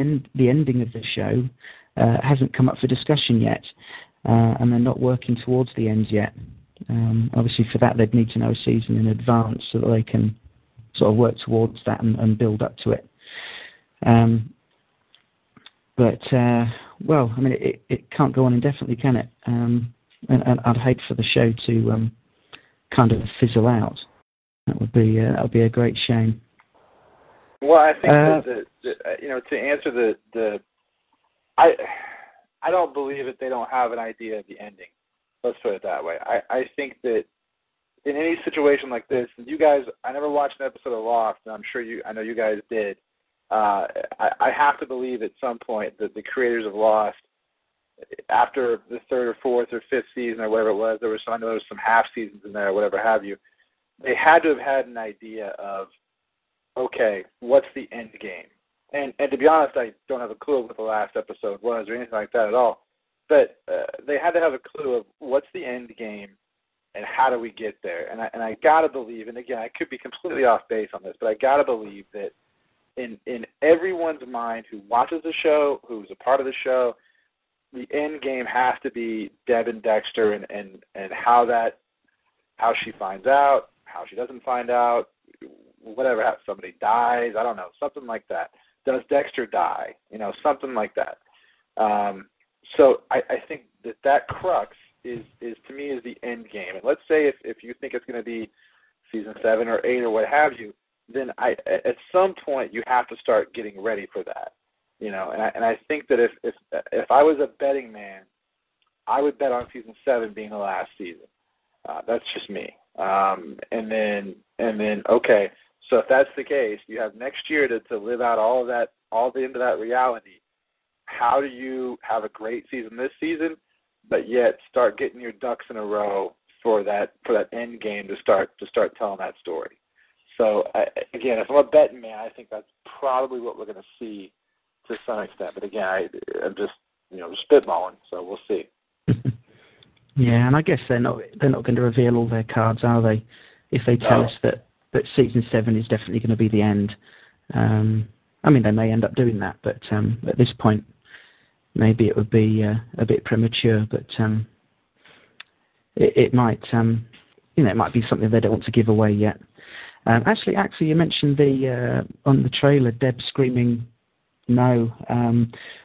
ending of the show hasn't come up for discussion yet, and they're not working towards the end yet. Obviously, for that, they'd need to know a season in advance so that they can sort of work towards that and build up to it. Well, I mean, it can't go on indefinitely, can it? And I'd hate for the show to kind of fizzle out. That would be a great shame. Well, I think to answer I don't believe that they don't have an idea of the ending. Let's put it that way. I think that in any situation like this, you guys, I never watched an episode of Lost, and I'm sure I know you guys did. I have to believe at some point that the creators of Lost, after the third or fourth or fifth season or whatever it was, there was some half seasons in there or whatever have you. They had to have had an idea of, okay, what's the end game? And to be honest, I don't have a clue what the last episode was or anything like that at all. But they had to have a clue of what's the end game and how do we get there. And I got to believe, and again, I could be completely off base on this, but I got to believe that in everyone's mind who watches the show, who's a part of the show, the end game has to be Deb and Dexter and how she finds out, how she doesn't find out, whatever, how somebody dies, I don't know, something like that. Does Dexter die? You know, something like that. So I think that crux is to me is the end game. And let's say if you think it's going to be season 7 or 8 or what have you, then at some point you have to start getting ready for that. You know, and I think that if I was a betting man, I would bet on season 7 being the last season. That's just me. And then okay, so if that's the case, you have next year to live out all of that, all the end of that reality. How do you have a great season this season, but yet start getting your ducks in a row for that end game to start telling that story? So again, if I'm a betting man, I think that's probably what we're going to see to some extent. But again, I'm just spitballing, so we'll see. Yeah, and I guess they're not going to reveal all their cards, are they? If they tell us that season 7 is definitely going to be the end, I mean they may end up doing that, but at this point, maybe it would be a bit premature. But it might, it might be something they don't want to give away yet. Actually, you mentioned on the trailer, Deb screaming no.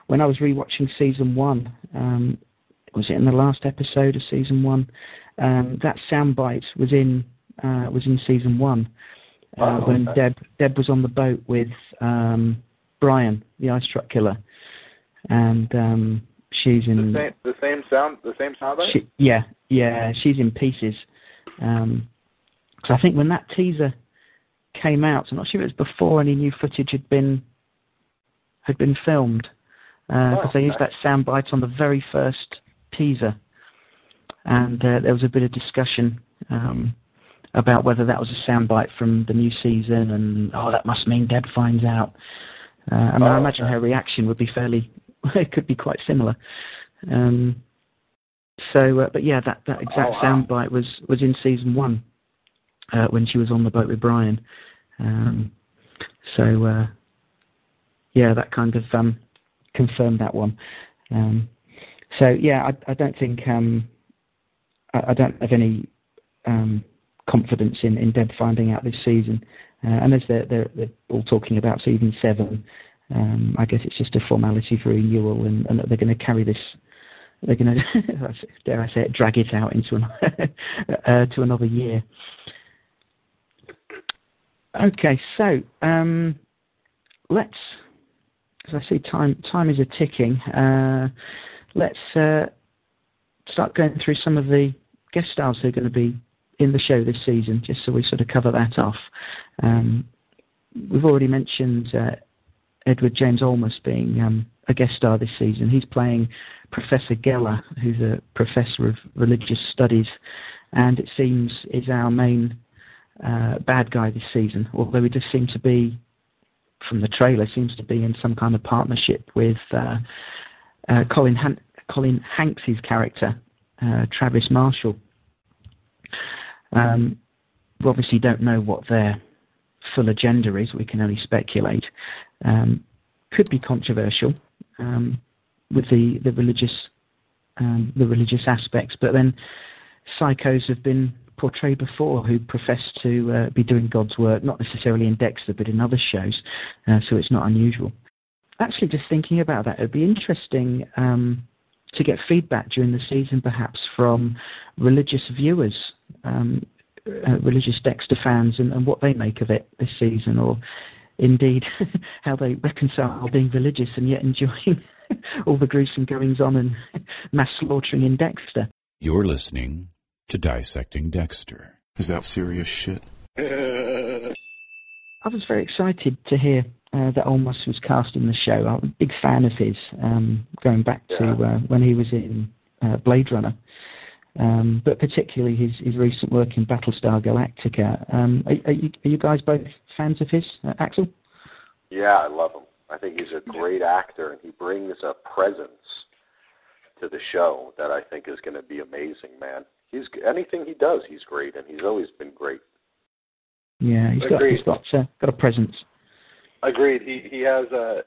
When I was rewatching season 1, was it in the last episode of season 1? That soundbite was in season 1 when Deb was on the boat with Brian, the ice truck killer, and she's in the same soundbite. She's in pieces. So I think when that teaser came out, I'm not sure if it was before any new footage had been filmed, because they used that soundbite on the very first teaser, and there was a bit of discussion about whether that was a soundbite from the new season, and that must mean Deb finds out. I imagine her reaction would be it could be quite similar. That exact soundbite was in season 1 when she was on the boat with Brian. That kind of confirmed that one. I don't think I don't have any confidence in Deb finding out this season. And as they're all talking about season 7, I guess it's just a formality for renewal, and that they're going to carry this. They're going to, dare I say it, drag it out into to another year. Okay, so let's. Because I see time is a ticking. Let's start going through some of the guest stars who are going to be in the show this season, just so we sort of cover that off. We've already mentioned Edward James Olmos being a guest star this season. He's playing Professor Geller, who's a professor of religious studies, and it seems is our main bad guy this season, although he does seem to be, from the trailer, seems to be in some kind of partnership with Colin Hanks' character, Travis Marshall. We obviously don't know what their full agenda is, we can only speculate. Could be controversial with the religious aspects, but then psychos have been portrayed before who profess to be doing God's work, not necessarily in Dexter, but in other shows, so it's not unusual. Actually, just thinking about that, it would be interesting to get feedback during the season, perhaps, from religious viewers, religious Dexter fans, and what they make of it this season, or indeed how they reconcile being religious and yet enjoying all the gruesome goings-on and mass slaughtering in Dexter. You're listening to Dissecting Dexter. Is that serious shit? I was very excited to hear that Olmos was cast in the show. I'm a big fan of his, going back to when he was in Blade Runner, but particularly his recent work in Battlestar Galactica. Are you guys both fans of his, Axel? Yeah, I love him. I think he's a great actor, and he brings a presence to the show that I think is going to be amazing, man. Anything he does, he's great, and he's always been great. Yeah, he's got a presence. Agreed. He has a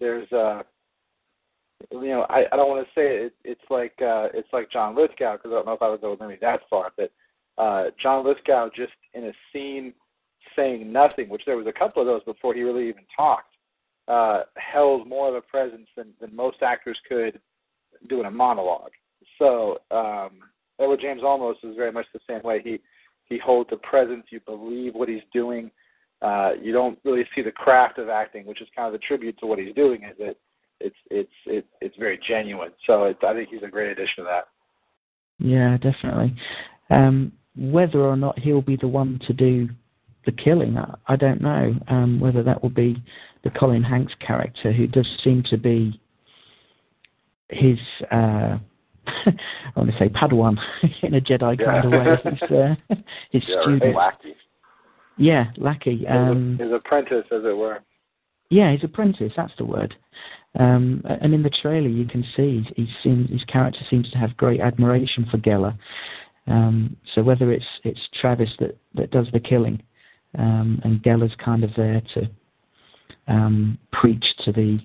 there's a, you know, I don't want to say it's like John Lithgow, because I don't know if I would go maybe that far, but John Lithgow just in a scene saying nothing, which there was a couple of those before he really even talked, held more of a presence than most actors could do in a monologue. So Edward James Olmos is very much the same way. He holds a presence. You believe what he's doing. You don't really see the craft of acting, which is kind of a tribute to what he's doing. Is that it's very genuine. So I think he's a great addition to that. Yeah, definitely. Whether or not he'll be the one to do the killing, I don't know. Whether that will be the Colin Hanks character, who does seem to be his I want to say Padawan in a Jedi kind of way. His student. Lackey. Yeah, lackey. His apprentice, as it were. Yeah, his apprentice, that's the word. And in the trailer you can see his character seems to have great admiration for Geller. So whether it's Travis that does the killing, and Geller's kind of there to preach to the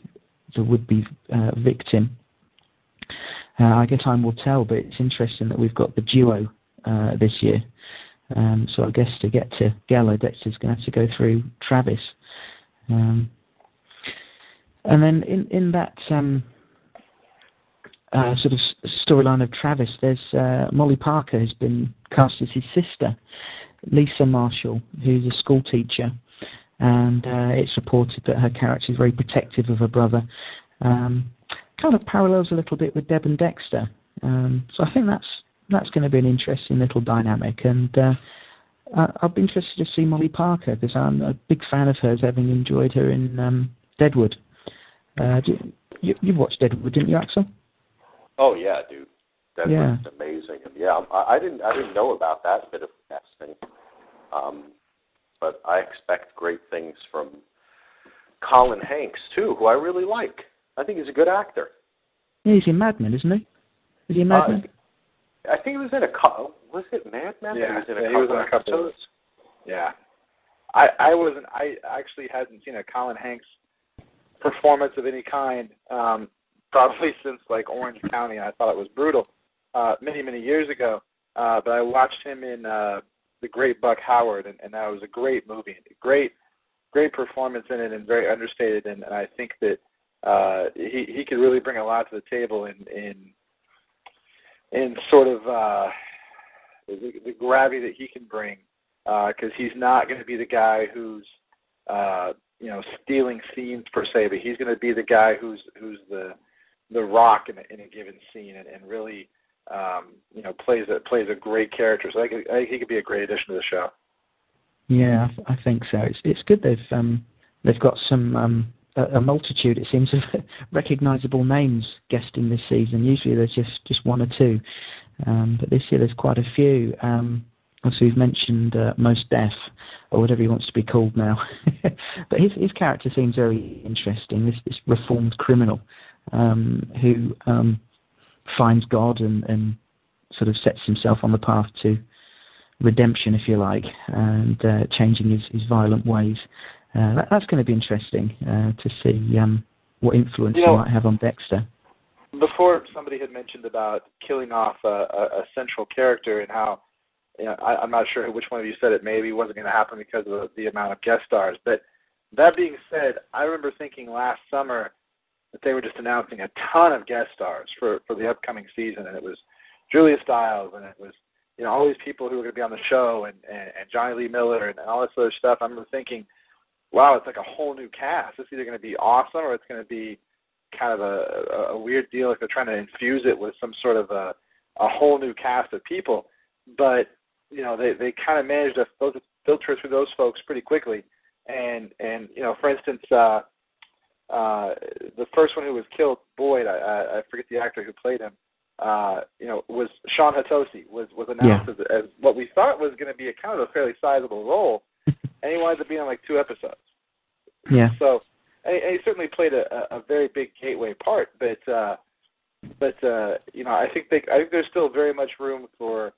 would-be victim, I guess time will tell, but it's interesting that we've got the duo this year. So I guess to get to Geller, Dexter's going to have to go through Travis. And then in that sort of storyline of Travis, there's Molly Parker, who's been cast as his sister, Lisa Marshall, who's a school teacher. And it's reported that her character is very protective of her brother. Kind of parallels a little bit with Deb and Dexter. So I think that's going to be an interesting little dynamic. And I'll be interested to see Molly Parker, because I'm a big fan of hers, having enjoyed her in Deadwood. You've watched Deadwood, didn't you, Axel? Oh, yeah, dude. Deadwood's amazing. And yeah, I didn't know about that bit of casting. But I expect great things from Colin Hanks, too, who I really like. I think he's a good actor. Yeah, he's in Mad Men, isn't he? Was he in Mad Men? I think he was in a couple. Was it Mad Men? Yeah, he was in a couple. Yeah. I wasn't. I actually hadn't seen a Colin Hanks performance of any kind probably since like Orange County, and I thought it was brutal many, many years ago. But I watched him in The Great Buck Howard, and that was a great movie. Great performance in it, and very understated. And I think that he could really bring a lot to the table in sort of the gravity that he can bring, because he's not going to be the guy who's stealing scenes per se, but he's going to be the guy who's the rock in a given scene, and really plays a great character. So I think he could be a great addition to the show. Yeah, I think so. It's good they've got some. A multitude, it seems, of recognisable names guesting this season. Usually there's just one or two, but this year there's quite a few. Also, we've mentioned Mos Def, or whatever he wants to be called now. But his character seems very interesting, this reformed criminal who finds God and sort of sets himself on the path to redemption, if you like, and changing his violent ways. That's going to be interesting to see what influence he might have on Dexter. Before, somebody had mentioned about killing off a central character and how, I'm not sure which one of you said it, maybe it wasn't going to happen because of the amount of guest stars. But that being said, I remember thinking last summer that they were just announcing a ton of guest stars for the upcoming season, and it was Julia Stiles, and it was all these people who were going to be on the show, and Johnny Lee Miller, and all this other stuff. I remember thinking, wow, it's like a whole new cast. It's either going to be awesome or it's going to be kind of a weird deal, like they're trying to infuse it with some sort of a whole new cast of people. But they kind of managed to filter through those folks pretty quickly. And for instance, the first one who was killed, Boyd, I forget the actor who played him, was Sean Hatosi, was announced as what we thought was going to be a kind of a fairly sizable role, and he wanted to be on like 2 episodes. Yeah. So, and he certainly played a very big gateway part, but I think there's still very much room for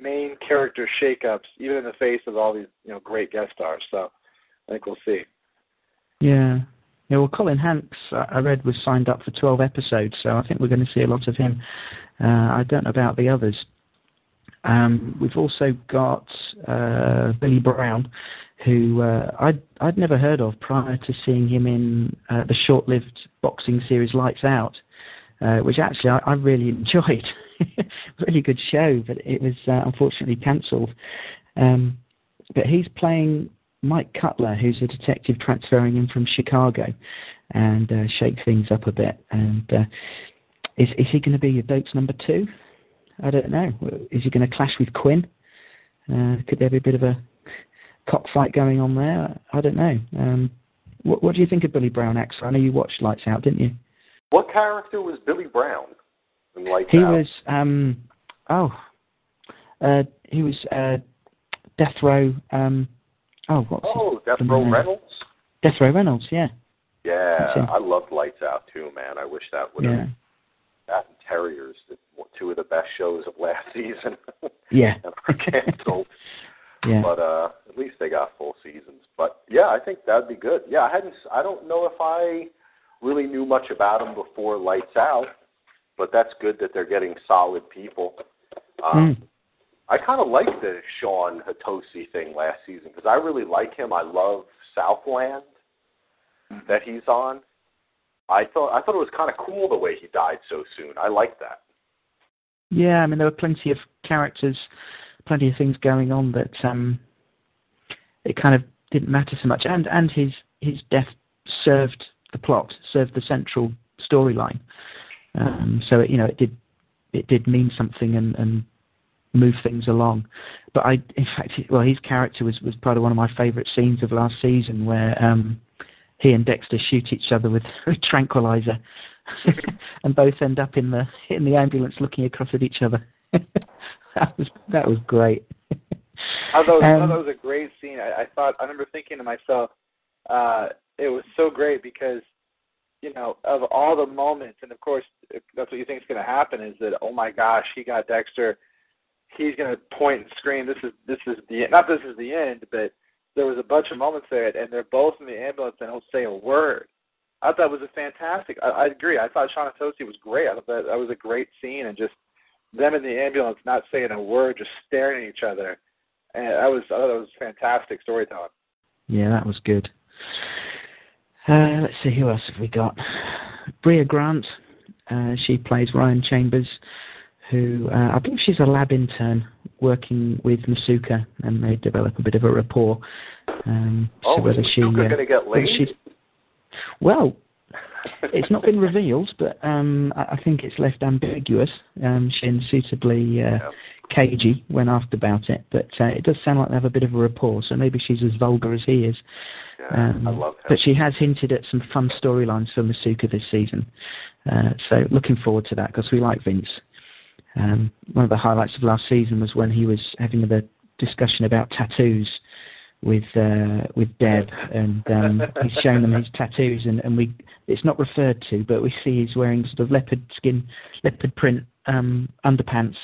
main character shakeups, even in the face of all these great guest stars. So I think we'll see. Yeah. Yeah, well, Colin Hanks, I read, was signed up for 12 episodes, so I think we're going to see a lot of him. I don't know about the others. We've also got Billy Brown, who I'd never heard of prior to seeing him in the short-lived boxing series Lights Out, which actually I really enjoyed. Really good show, but it was unfortunately cancelled. But he's playing Mike Cutler, who's a detective transferring him from Chicago, and shake things up a bit. And is he going to be your Dokes number 2? I don't know. Is he going to clash with Quinn? Could there be a bit of a cockfight going on there? I don't know. What do you think of Billy Brown, Axel? I know you watched Lights Out, didn't you? What character was Billy Brown in Lights Out? He was Death Row. Death Row Reynolds? Death Row Reynolds, yeah. Yeah, I loved Lights Out too, man. I wish that would have... That and Terriers, 2 of the best shows of last season. Yeah. And were canceled. Yeah. But at least they got full seasons. But, yeah, I think that would be good. Yeah, I don't know if I really knew much about them before Lights Out, but that's good that they're getting solid people. I kind of like the Sean Hatosi thing last season because I really like him. I love Southland that he's on. I thought it was kind of cool the way he died so soon. I like that. Yeah, I mean, there were plenty of characters, plenty of things going on that it kind of didn't matter so much. And his death served the plot, served the central storyline. So, it did mean something and move things along. But his character was part of one of my favourite scenes of last season where he and Dexter shoot each other with a tranquilizer and both end up in the ambulance looking across at each other. That was great. That was a great scene. I remember thinking to myself, it was so great because, of all the moments, and of course, that's what you think is going to happen is that, oh my gosh, he got Dexter. He's going to point and scream, this is the end. Not this is the end, but there was a bunch of moments there, and they're both in the ambulance and don't say a word. I thought it was a fantastic. I agree. I thought Sean Hatosi was great. I thought that was a great scene, and just them in the ambulance not saying a word, just staring at each other. And I thought that was fantastic storytelling. Yeah, that was good. Let's see, who else have we got? Bria Grant. She plays Ryan Chambers, who I believe she's a lab intern working with Masuka, and they develop a bit of a rapport. So whether is Masuka going to get laid? Well, it's not been revealed, but I think it's left ambiguous. She's been suitably cagey when asked about it, but it does sound like they have a bit of a rapport, so maybe she's as vulgar as he is. Yeah, I love her. But she has hinted at some fun storylines for Masuka this season. So looking forward to that, because we like Vince. One of the highlights of last season was when he was having the discussion about tattoos with Deb, and he's showing them his tattoos, and it's not referred to, but we see he's wearing sort of leopard print underpants.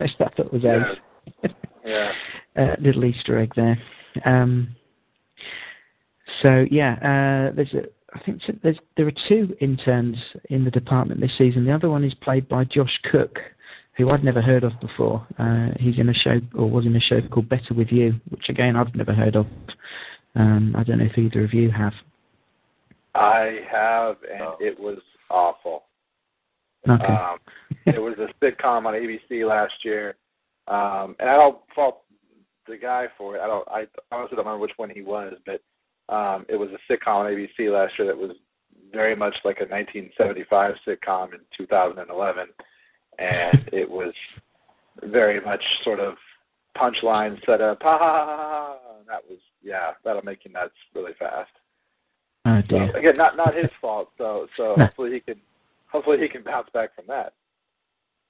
I thought that was out. Yeah. Little Easter egg there. There are two interns in the department this season. The other one is played by Josh Cook, who I'd never heard of before. He's in a show, or was in a show called Better With You, which again I've never heard of. I don't know if either of you have. I have, and it was awful. Okay. It was a sitcom on ABC last year, and I don't fault the guy for it. I honestly don't remember which one he was, but it was a sitcom on ABC last year that was very much like a 1975 sitcom in 2011, and it was very much sort of punchline set up. Ha ha ha ha! That'll make you nuts really fast. Oh, dear. So, again, not his fault. So hopefully he can bounce back from that.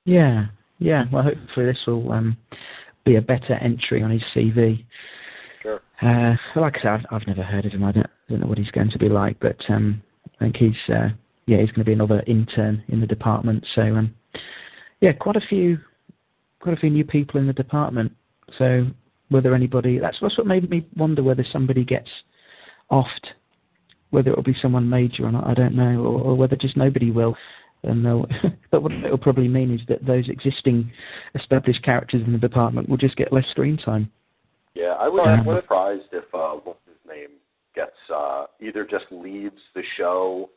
Yeah. Well, hopefully this will be a better entry on his CV. Sure. Like I said, I've never heard of him. I don't know what he's going to be like, but I think he's going to be another intern in the department. So quite a few new people in the department. So whether anybody, that's what made me wonder whether somebody gets offed. Whether it'll be someone major or not, I don't know, or whether just nobody will. And but what it'll probably mean is that those existing established characters in the department will just get less screen time. Yeah, I would be surprised if what's his name gets either just leaves the show.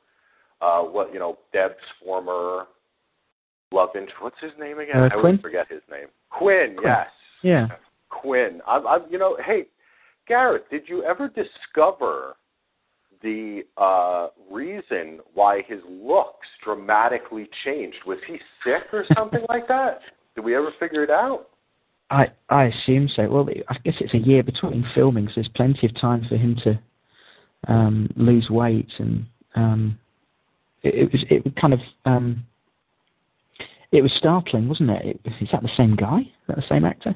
Deb's former love interest. What's his name again? I always forget his name. Quinn. Yes. Yeah. Quinn. Hey, Gareth, did you ever discover the reason why his looks dramatically changed? Was he sick or something like that? Did we ever figure it out? I assume so. Well, I guess it's a year between filming, so there's plenty of time for him to lose weight, and it was startling, wasn't it? Is that the same guy? Is that the same actor?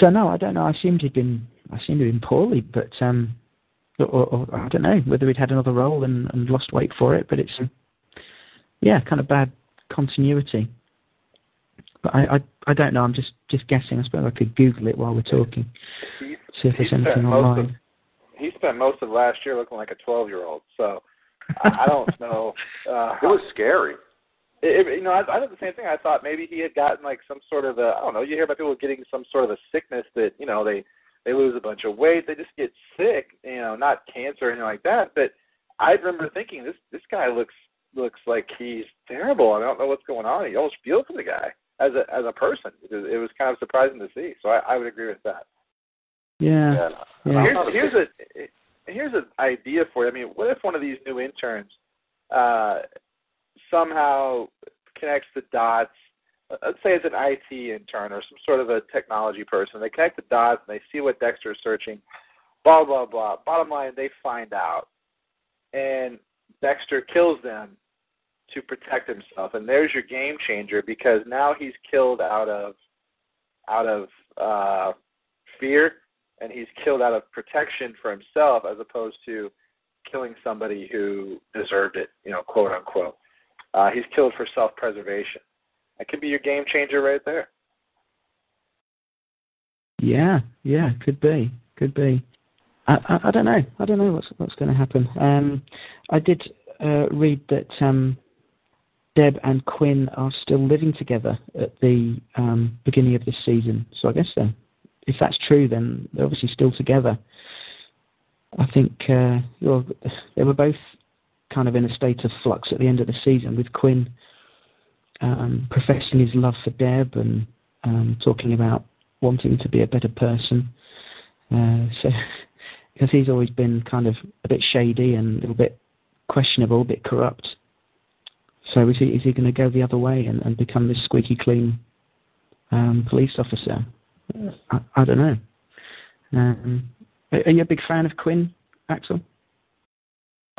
So no, I don't know. I assumed he'd been poorly, but. Or I don't know whether he'd had another role and lost weight for it, but it's kind of bad continuity. But I don't know. I'm just guessing. I suppose I could Google it while we're talking, see if there's anything online. He spent most of last year looking like a 12-year-old, so I don't know. It was scary. I did the same thing. I thought maybe he had gotten like some sort of a, I don't know. You hear about people getting some sort of a sickness that they lose a bunch of weight. They just get sick, not cancer or anything like that. But I remember thinking, this guy looks like he's terrible. I don't know what's going on. You almost feel for the guy as a person. It was kind of surprising to see. So I would agree with that. Yeah. Here's an idea for you. I mean, what if one of these new interns somehow connects the dots? Let's say it's an IT intern or some sort of a technology person. They connect the dots and they see what Dexter is searching, blah, blah, blah. Bottom line, they find out. And Dexter kills them to protect himself. And there's your game changer, because now he's killed out of fear, and he's killed out of protection for himself, as opposed to killing somebody who deserved it, quote unquote. He's killed for self-preservation. That could be your game changer right there. Yeah, could be. I don't know what's going to happen. I did read that Deb and Quinn are still living together at the beginning of this season. So I guess then, if that's true, then they're obviously still together. I think they were both kind of in a state of flux at the end of the season, with Quinn professing his love for Deb and talking about wanting to be a better person. Because he's always been kind of a bit shady and a little bit questionable, a bit corrupt. So is he going to go the other way and become this squeaky clean police officer? I don't know. Are you a big fan of Quinn, Axel?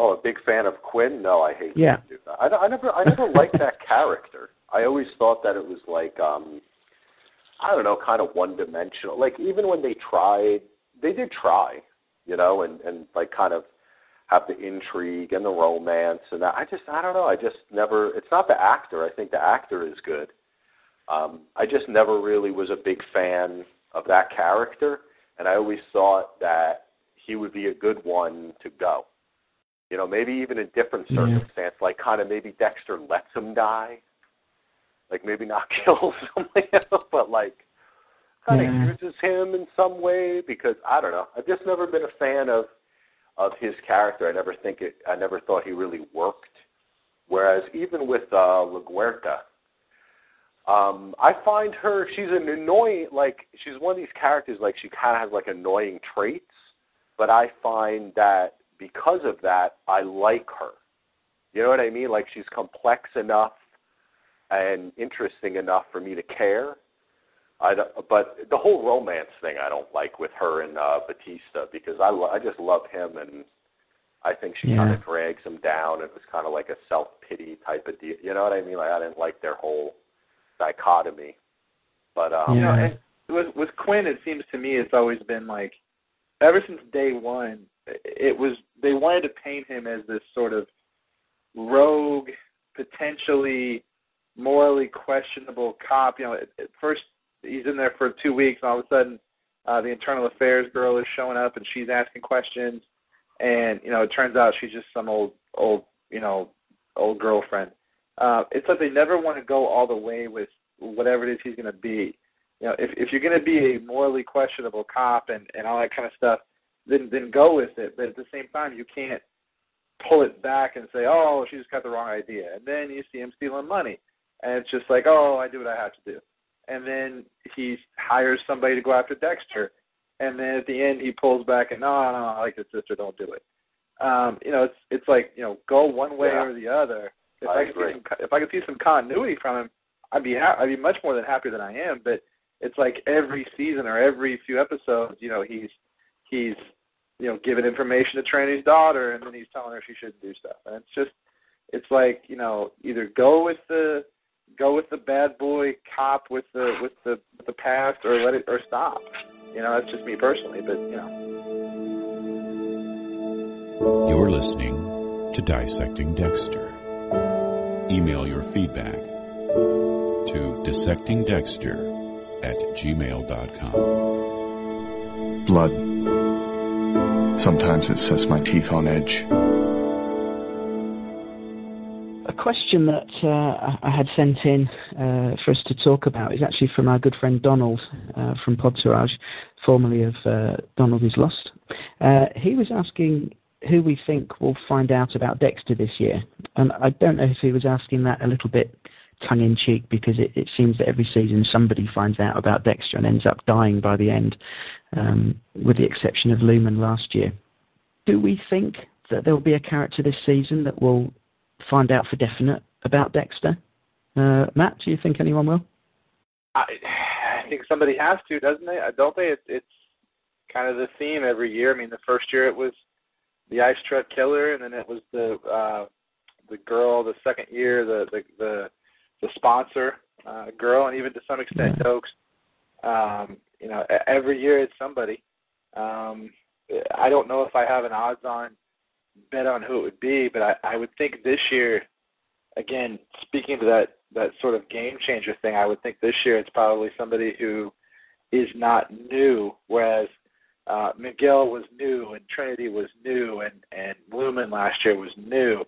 Oh, a big fan of Quinn? No, I hate him. Yeah. I never liked that character. I always thought that it was like, kind of one-dimensional. Like, even when they tried, they did try, and like kind of have the intrigue and the romance and that. I don't know. I just never, it's not the actor. I think the actor is good. I just never really was a big fan of that character, and I always thought that he would be a good one to go. You know, maybe even in different circumstance, like kind of maybe Dexter lets him die, like maybe not kill somebody else, but like kind of uses him in some way, because I don't know. I've just never been a fan of his character. I never thought he really worked. Whereas even with LaGuerta, I find her, she's an annoying, like, she's one of these characters, like, she kind of has, like, annoying traits, but I find that because of that, I like her. You know what I mean? Like, she's complex enough and interesting enough for me to care. But the whole romance thing I don't like with her and Batista, because I just love him, and I think she kind of drags him down. It was kind of like a self-pity type of deal. You know what I mean? Like, I didn't like their whole dichotomy. But you know, and with Quinn, it seems to me it's always been like, ever since day one, it was they wanted to paint him as this sort of rogue, potentially morally questionable cop. You know, at first he's in there for 2 weeks, and all of a sudden the internal affairs girl is showing up, and she's asking questions. And, you know, it turns out she's just some old girlfriend. It's like they never want to go all the way with whatever it is he's going to be. You know, if you're going to be a morally questionable cop and all that kind of stuff, then go with it. But at the same time, you can't pull it back and say, oh, she just got the wrong idea. And then you see him stealing money. And it's just like, oh, I do what I have to do. And then he hires somebody to go after Dexter. And then at the end, he pulls back and, no, I like his sister, don't do it. You know, it's like, you know, go one way or the other. If I could see some continuity from him, I'd be much more than happier than I am. But it's like every season or every few episodes, you know, he's you know, giving information to Trini's daughter, and then he's telling her she shouldn't do stuff. And it's like, you know, either go with the bad boy cop with the past, or or stop. You know, that's just me personally, but, you know. You're listening to Dissecting Dexter. Email your feedback to dissectingdexter@gmail.com. Blood. Sometimes it sets my teeth on edge. A question that I had sent in for us to talk about is actually from our good friend Donald from Podtourage, formerly of Donald is Lost. He was asking who we think will find out about Dexter this year. And I don't know if he was asking that a little bit tongue-in-cheek, because it seems that every season somebody finds out about Dexter and ends up dying by the end, with the exception of Lumen last year. Do we think that there will be a character this season that will find out for definite about Dexter? Matt, do you think anyone will? I think somebody has to, doesn't they? I don't think it's kind of the theme every year. I mean, the first year it was the ice truck killer, and then it was the girl. The second year, the sponsor girl, and even to some extent Oaks. You know, every year it's somebody. I don't know if I have an odds-on bet on who it would be, but I would think this year, again, speaking to that sort of game changer thing, I would think this year it's probably somebody who is not new, whereas Miguel was new and Trinity was new and Lumen last year was new.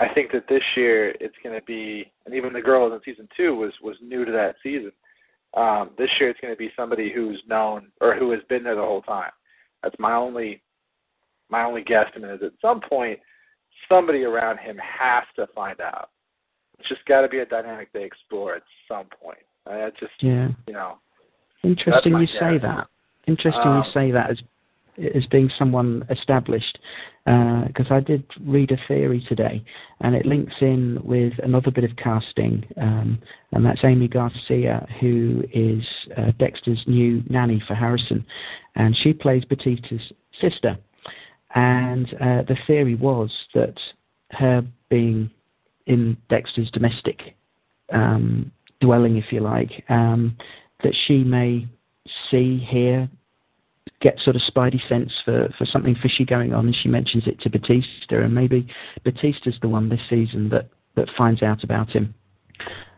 I think that this year it's going to be, and even the girl in season 2 was new to that season. This year it's going to be somebody who's known or who has been there the whole time. That's my only guesstimate is at some point somebody around him has to find out. It's just got to be a dynamic they explore at some point. That's just you know. Interesting you say that. Interesting you say that as being someone established, because I did read a theory today, and it links in with another bit of casting, and that's Amy Garcia, who is Dexter's new nanny for Harrison, and she plays Batista's sister. And the theory was that her being in Dexter's domestic dwelling, if you like, that she may see, hear, get sort of spidey sense for something fishy going on, and she mentions it to Batista, and maybe Batista's the one this season that finds out about him.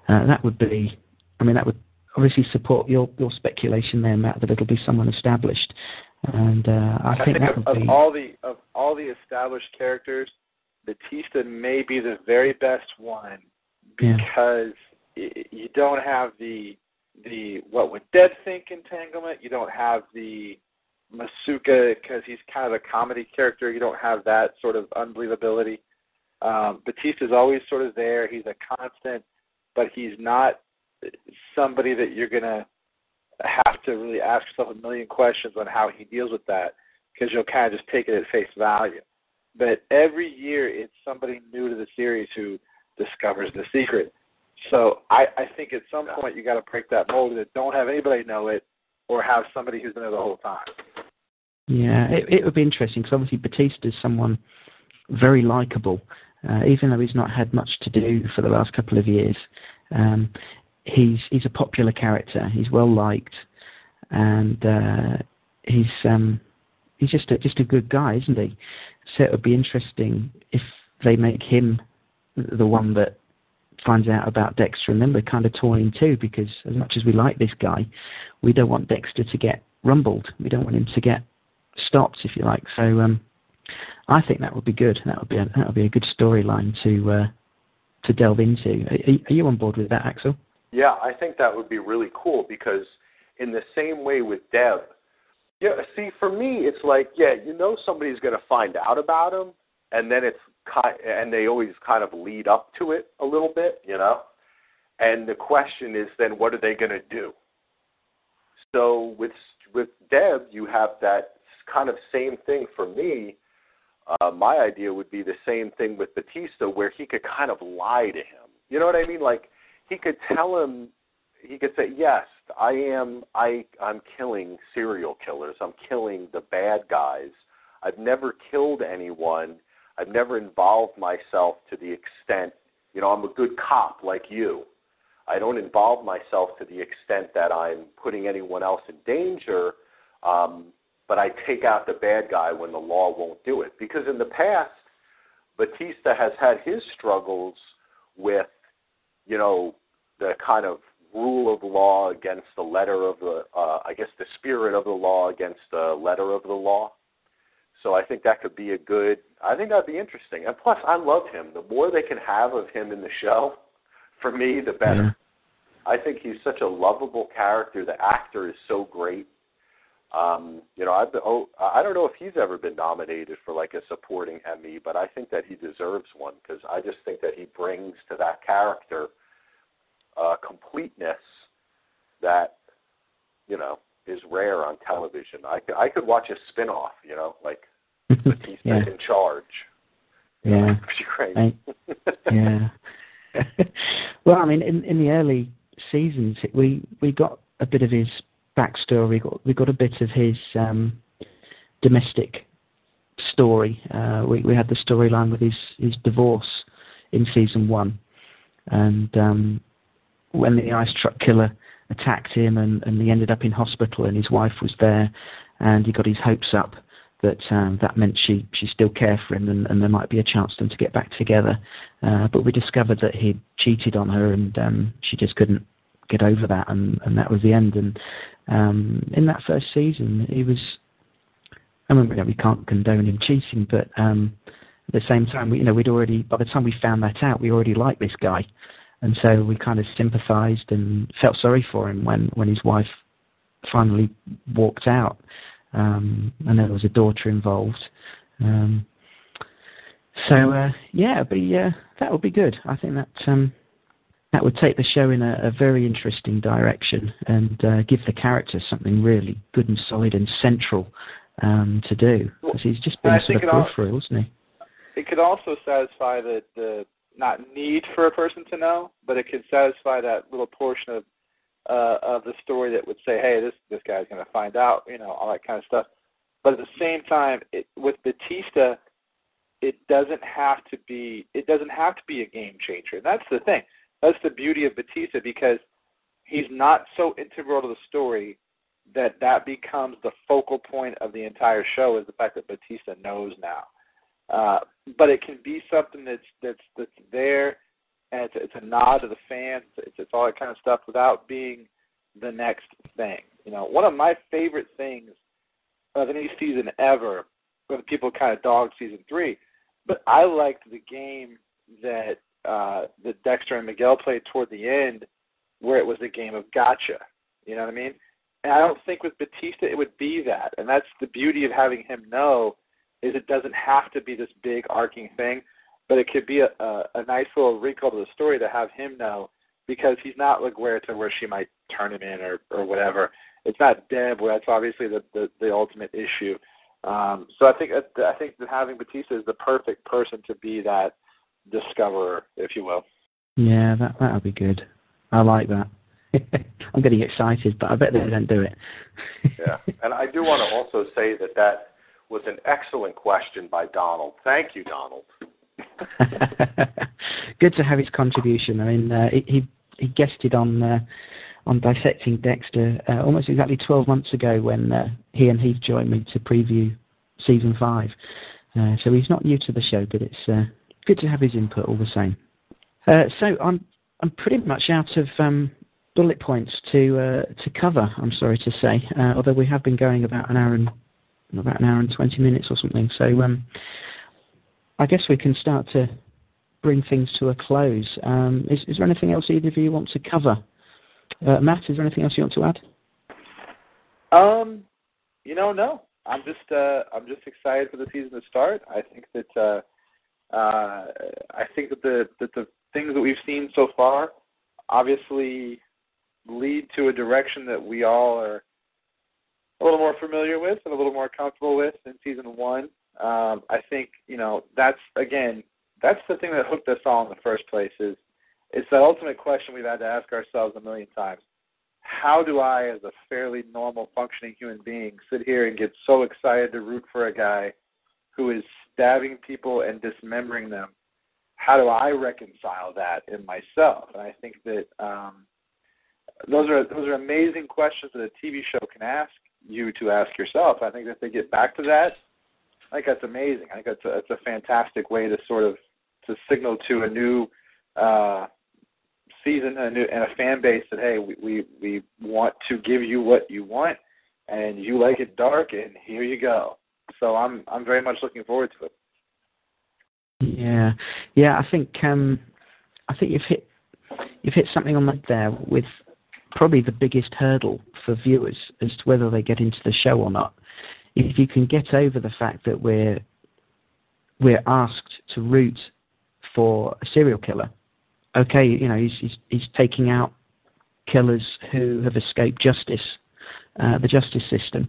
That would be I mean, that would obviously support your speculation there, Matt, that it'll be someone established. And I think of all the established characters, Batista may be the very best one, because you don't have the what would Dead think entanglement. You don't have the Masuka, because he's kind of a comedy character. You don't have that sort of unbelievability. Batista's always sort of there. He's a constant, but he's not somebody that you're going to have to really ask yourself a million questions on how he deals with that, because you'll kind of just take it at face value. But every year it's somebody new to the series who discovers the secret. So I think at some point you got to break that mold that don't have anybody know it or have somebody who's been there the whole time. Yeah, it would be interesting, because obviously Batista is someone very likable, even though he's not had much to do for the last couple of years. He's a popular character. He's well liked, and he's just a good guy, isn't he? So it would be interesting if they make him the one that finds out about Dexter, and then we're kind of torn in two, because as much as we like this guy, we don't want Dexter to get rumbled. We don't want him to get stopped, if you like. So I think that would be good. That would be a good storyline to delve into. Are you on board with that, Axel? Yeah, I think that would be really cool, because in the same way with Deb, for me, it's like, somebody's going to find out about him, and then and they always kind of lead up to it a little bit, and the question is then what are they going to do? So with Deb, you have that kind of same thing for me. My idea would be the same thing with Batista, where he could kind of lie to him. You know what I mean? Like, he could tell him, he could say, yes, I'm killing serial killers. I'm killing the bad guys. I've never killed anyone. I've never involved myself to the extent, I'm a good cop like you. I don't involve myself to the extent that I'm putting anyone else in danger, but I take out the bad guy when the law won't do it. Because in the past, Batista has had his struggles with, the kind of rule of law against the letter of the spirit of the law against the letter of the law. So I think that could be I think that'd be interesting. And plus, I love him. The more they can have of him in the show, for me, the better. Yeah. I think he's such a lovable character. The actor is so great. I don't know if he's ever been nominated for like a supporting Emmy, but I think that he deserves one, because I just think that he brings to that character completeness that, is rare on television. I could watch a spinoff, like Batista in charge. Yeah. It'd be great. Well, I mean, in the early seasons, we got a bit of his backstory. We got a bit of his domestic story. We had the storyline with his divorce in season one, and when the ice truck killer attacked him and he ended up in hospital and his wife was there, and he got his hopes up that that meant she still cared for him, and there might be a chance for them to get back together. But we discovered that he'd cheated on her, and she just couldn't get over that, and that was the end. And in that first season, we can't condone him cheating, but at the same time, we'd already, by the time we found that out, we already liked this guy, and so we kind of sympathized and felt sorry for him when his wife finally walked out, and there was a daughter involved. That would be good. I think that that would take the show in a very interesting direction, and give the character something really good and solid and central to do. Because he's just been sort of peripheral, isn't he? It could also satisfy the not need for a person to know, but it could satisfy that little portion of the story that would say, hey, this guy's going to find out, all that kind of stuff. But at the same time, with Batista, it doesn't have to be a game changer. And that's the thing. That's the beauty of Batista, because he's not so integral to the story that becomes the focal point of the entire show, is the fact that Batista knows now. But it can be something that's there and it's a nod to the fans. It's all that kind of stuff without being the next thing. You know, one of my favorite things of any season ever, whether people kind of dogged season three, but I liked the game that that Dexter and Miguel played toward the end, where it was a game of gotcha. You know what I mean? And I don't think with Batista it would be that. And that's the beauty of having him know, is it doesn't have to be this big arcing thing, but it could be a nice little wrinkle to the story to have him know, because he's not LaGuerta where she might turn him in or whatever. It's not Deb where that's obviously the ultimate issue. So I think that having Batista is the perfect person to be that discoverer, if you will. Yeah, that'll be good. I like that. I'm getting excited, but I bet they don't do it. Yeah, and I do want to also say that was an excellent question by Donald. Thank you, Donald. Good to have his contribution. I mean, he guested on Dissecting Dexter almost exactly 12 months ago when he and Heath joined me to preview Season 5. So he's not new to the show, but it's good to have his input all the same. So I'm pretty much out of bullet points to cover, I'm sorry to say, although we have been going about an hour and 20 minutes or something. So I guess we can start to bring things to a close. Is there anything else either of you want to cover? Matt, is there anything else you want to add? No. I'm just excited for the season to start. I think that the things that we've seen so far obviously lead to a direction that we all are a little more familiar with and a little more comfortable with in season one. I think, you know, that's the thing that hooked us all in the first place is it's that ultimate question we've had to ask ourselves a million times. How do I, as a fairly normal functioning human being, sit here and get so excited to root for a guy who is stabbing people and dismembering them? How do I reconcile that in myself? And I think that those are amazing questions that a TV show can ask you to ask yourself. I think that if they get back to that, I think that's amazing. I think that's a fantastic way to sort of to signal to a new season and a fan base that, hey, we want to give you what you want, and you like it dark, and here you go. So I'm very much looking forward to it. Yeah. I think you've hit something on that there with probably the biggest hurdle for viewers as to whether they get into the show or not. If you can get over the fact that we're asked to root for a serial killer, okay, you know, he's taking out killers who have escaped justice, the justice system.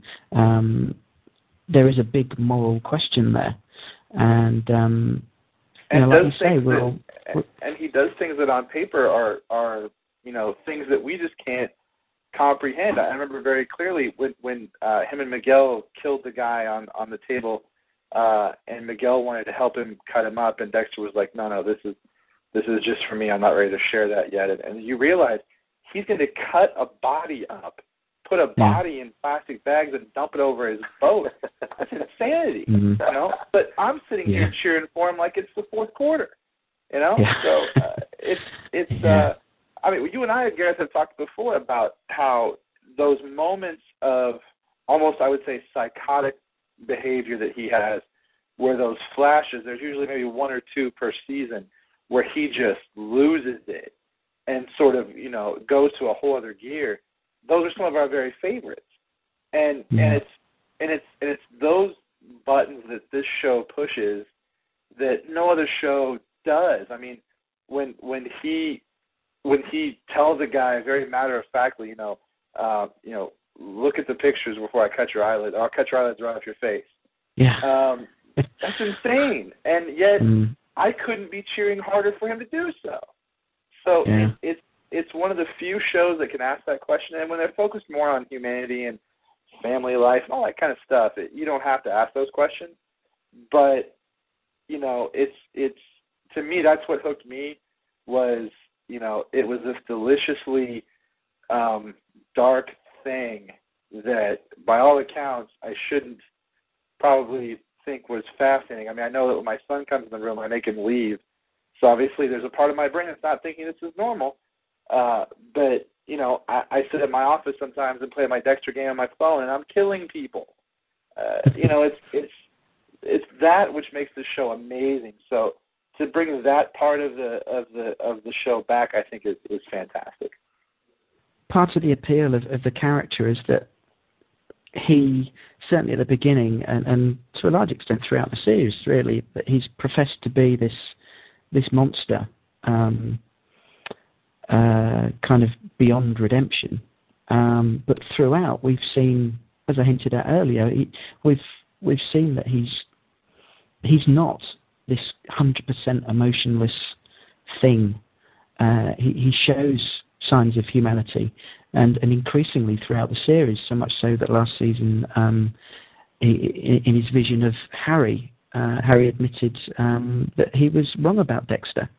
There is a big moral question there, and he does things that on paper are you know, things that we just can't comprehend. I remember very clearly when him and Miguel killed the guy on the table, and Miguel wanted to help him cut him up, and Dexter was like, no, this is just for me. I'm not ready to share that yet. And you realize he's going to cut a body up, put a body in plastic bags, and dump it over his boat. That's insanity, mm-hmm. You know. But I'm sitting here cheering for him like it's the fourth quarter, you know. Yeah. So it's. I mean, you and I, Gareth, have talked before about how those moments of almost, I would say, psychotic behavior that he has, where those flashes, there's usually maybe one or two per season, where he just loses it and sort of, you know, goes to a whole other gear. Those are some of our very favorites. And it's those buttons that this show pushes that no other show does. I mean, when he tells a guy very matter-of-factly, you know, look at the pictures before I cut your eyelids. I'll cut your eyelids right off your face. Yeah. That's insane. And yet I couldn't be cheering harder for him to do so. So it's one of the few shows that can ask that question. And when they're focused more on humanity and family life and all that kind of stuff, you don't have to ask those questions. But, you know, it's to me, that's what hooked me was, you know, it was this deliciously dark thing that, by all accounts, I shouldn't probably think was fascinating. I mean, I know that when my son comes in the room, I make him leave So obviously there's a part of my brain that's not thinking this is normal. But, you know, I sit in my office sometimes and play my Dexter game on my phone, and I'm killing people. You know, it's that which makes this show amazing. So to bring that part of the show back, I think is fantastic. Part of the appeal of the character is that he, certainly at the beginning and to a large extent throughout the series, really, that he's professed to be this monster, kind of beyond redemption. But throughout, we've seen, as I hinted at earlier, we've seen that he's not this 100% emotionless thing. He shows signs of humanity, and increasingly throughout the series, so much so that last season, in his vision of Harry, Harry admitted that he was wrong about Dexter,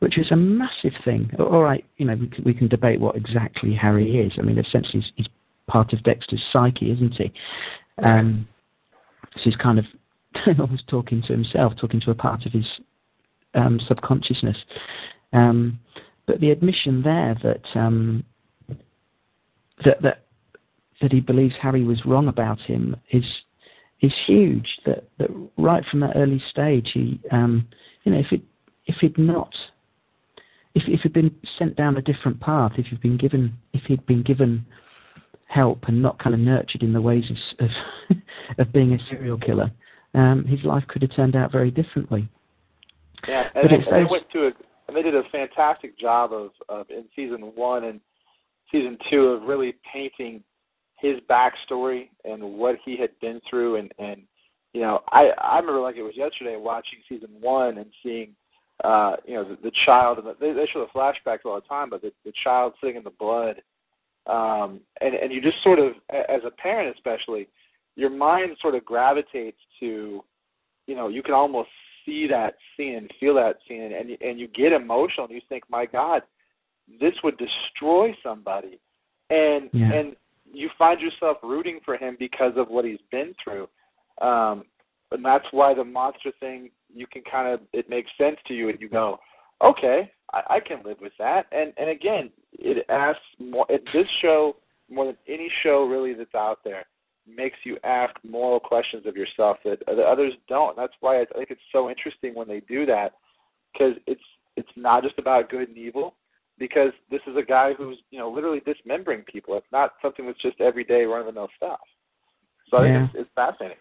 which is a massive thing. All right, you know, we can debate what exactly Harry is. I mean, essentially, he's part of Dexter's psyche, isn't he? So he's kind of almost talking to himself, talking to a part of his subconsciousness. But the admission there that he believes Harry was wrong about him is huge. That right from that early stage, he, you know, if he'd been sent down a different path, if he'd been given help and not kind of nurtured in the ways of of being a serial killer, his life could have turned out very differently. Yeah, and they did a fantastic job of in season 1 and season 2 of really painting his backstory and what he had been through. And you know, I remember like it was yesterday watching season 1 and seeing, you know, the child. And they show the flashbacks all the time, but the child sitting in the blood. And you just sort of, as a parent especially, your mind sort of gravitates to, you know, you can almost see that scene, feel that scene, and you get emotional and you think, my God, this would destroy somebody. And you find yourself rooting for him because of what he's been through. And that's why the monster thing, you can kind of, it makes sense to you and you go, okay, I can live with that. And again, it asks more, this show, more than any show really that's out there, makes you ask moral questions of yourself that the others don't. That's why I think it's so interesting when they do that, because it's not just about good and evil. Because this is a guy who's, you know, literally dismembering people. It's not something that's just everyday run-of-the-mill stuff. So I think it's fascinating.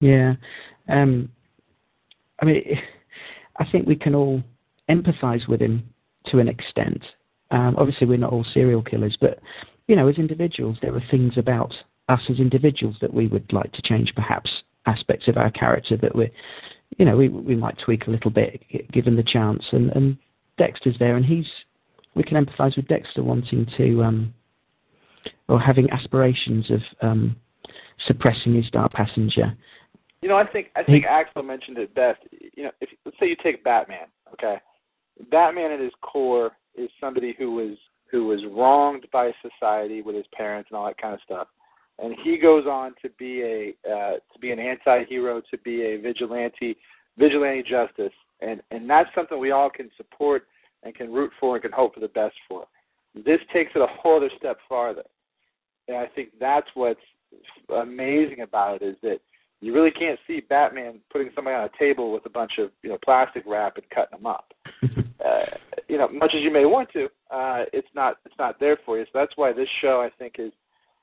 Yeah, I mean, I think we can all empathize with him to an extent. Obviously, we're not all serial killers, but you know, as individuals, there are things about us as individuals that we would like to change, perhaps aspects of our character that we're, you know, we might tweak a little bit given the chance. And Dexter's there, and we can empathise with Dexter wanting to, or having aspirations of suppressing his star passenger. You know, I think Axel mentioned it best. You know, let's say you take Batman, okay? Batman at his core is somebody who was wronged by society with his parents and all that kind of stuff. And he goes on to be an anti-hero, to be a vigilante justice, and that's something we all can support and can root for and can hope for the best for. This takes it a whole other step farther, and I think that's what's amazing about it is that you really can't see Batman putting somebody on a table with a bunch of, you know, plastic wrap and cutting them up. You know, much as you may want to, it's not there for you. So that's why this show, I think, is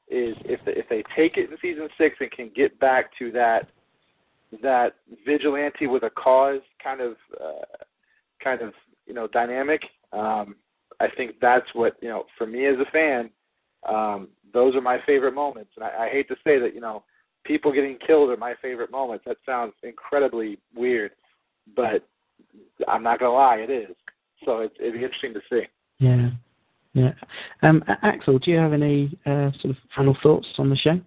if they take it in season 6 and can get back to that vigilante with a cause kind of you know, dynamic. I think that's what, you know, for me as a fan, those are my favorite moments. And I hate to say that, you know, people getting killed are my favorite moments. That sounds incredibly weird, but I'm not gonna lie, it is. So it'd be interesting to see. Yeah. Yeah, Axel, do you have any sort of final thoughts on the show?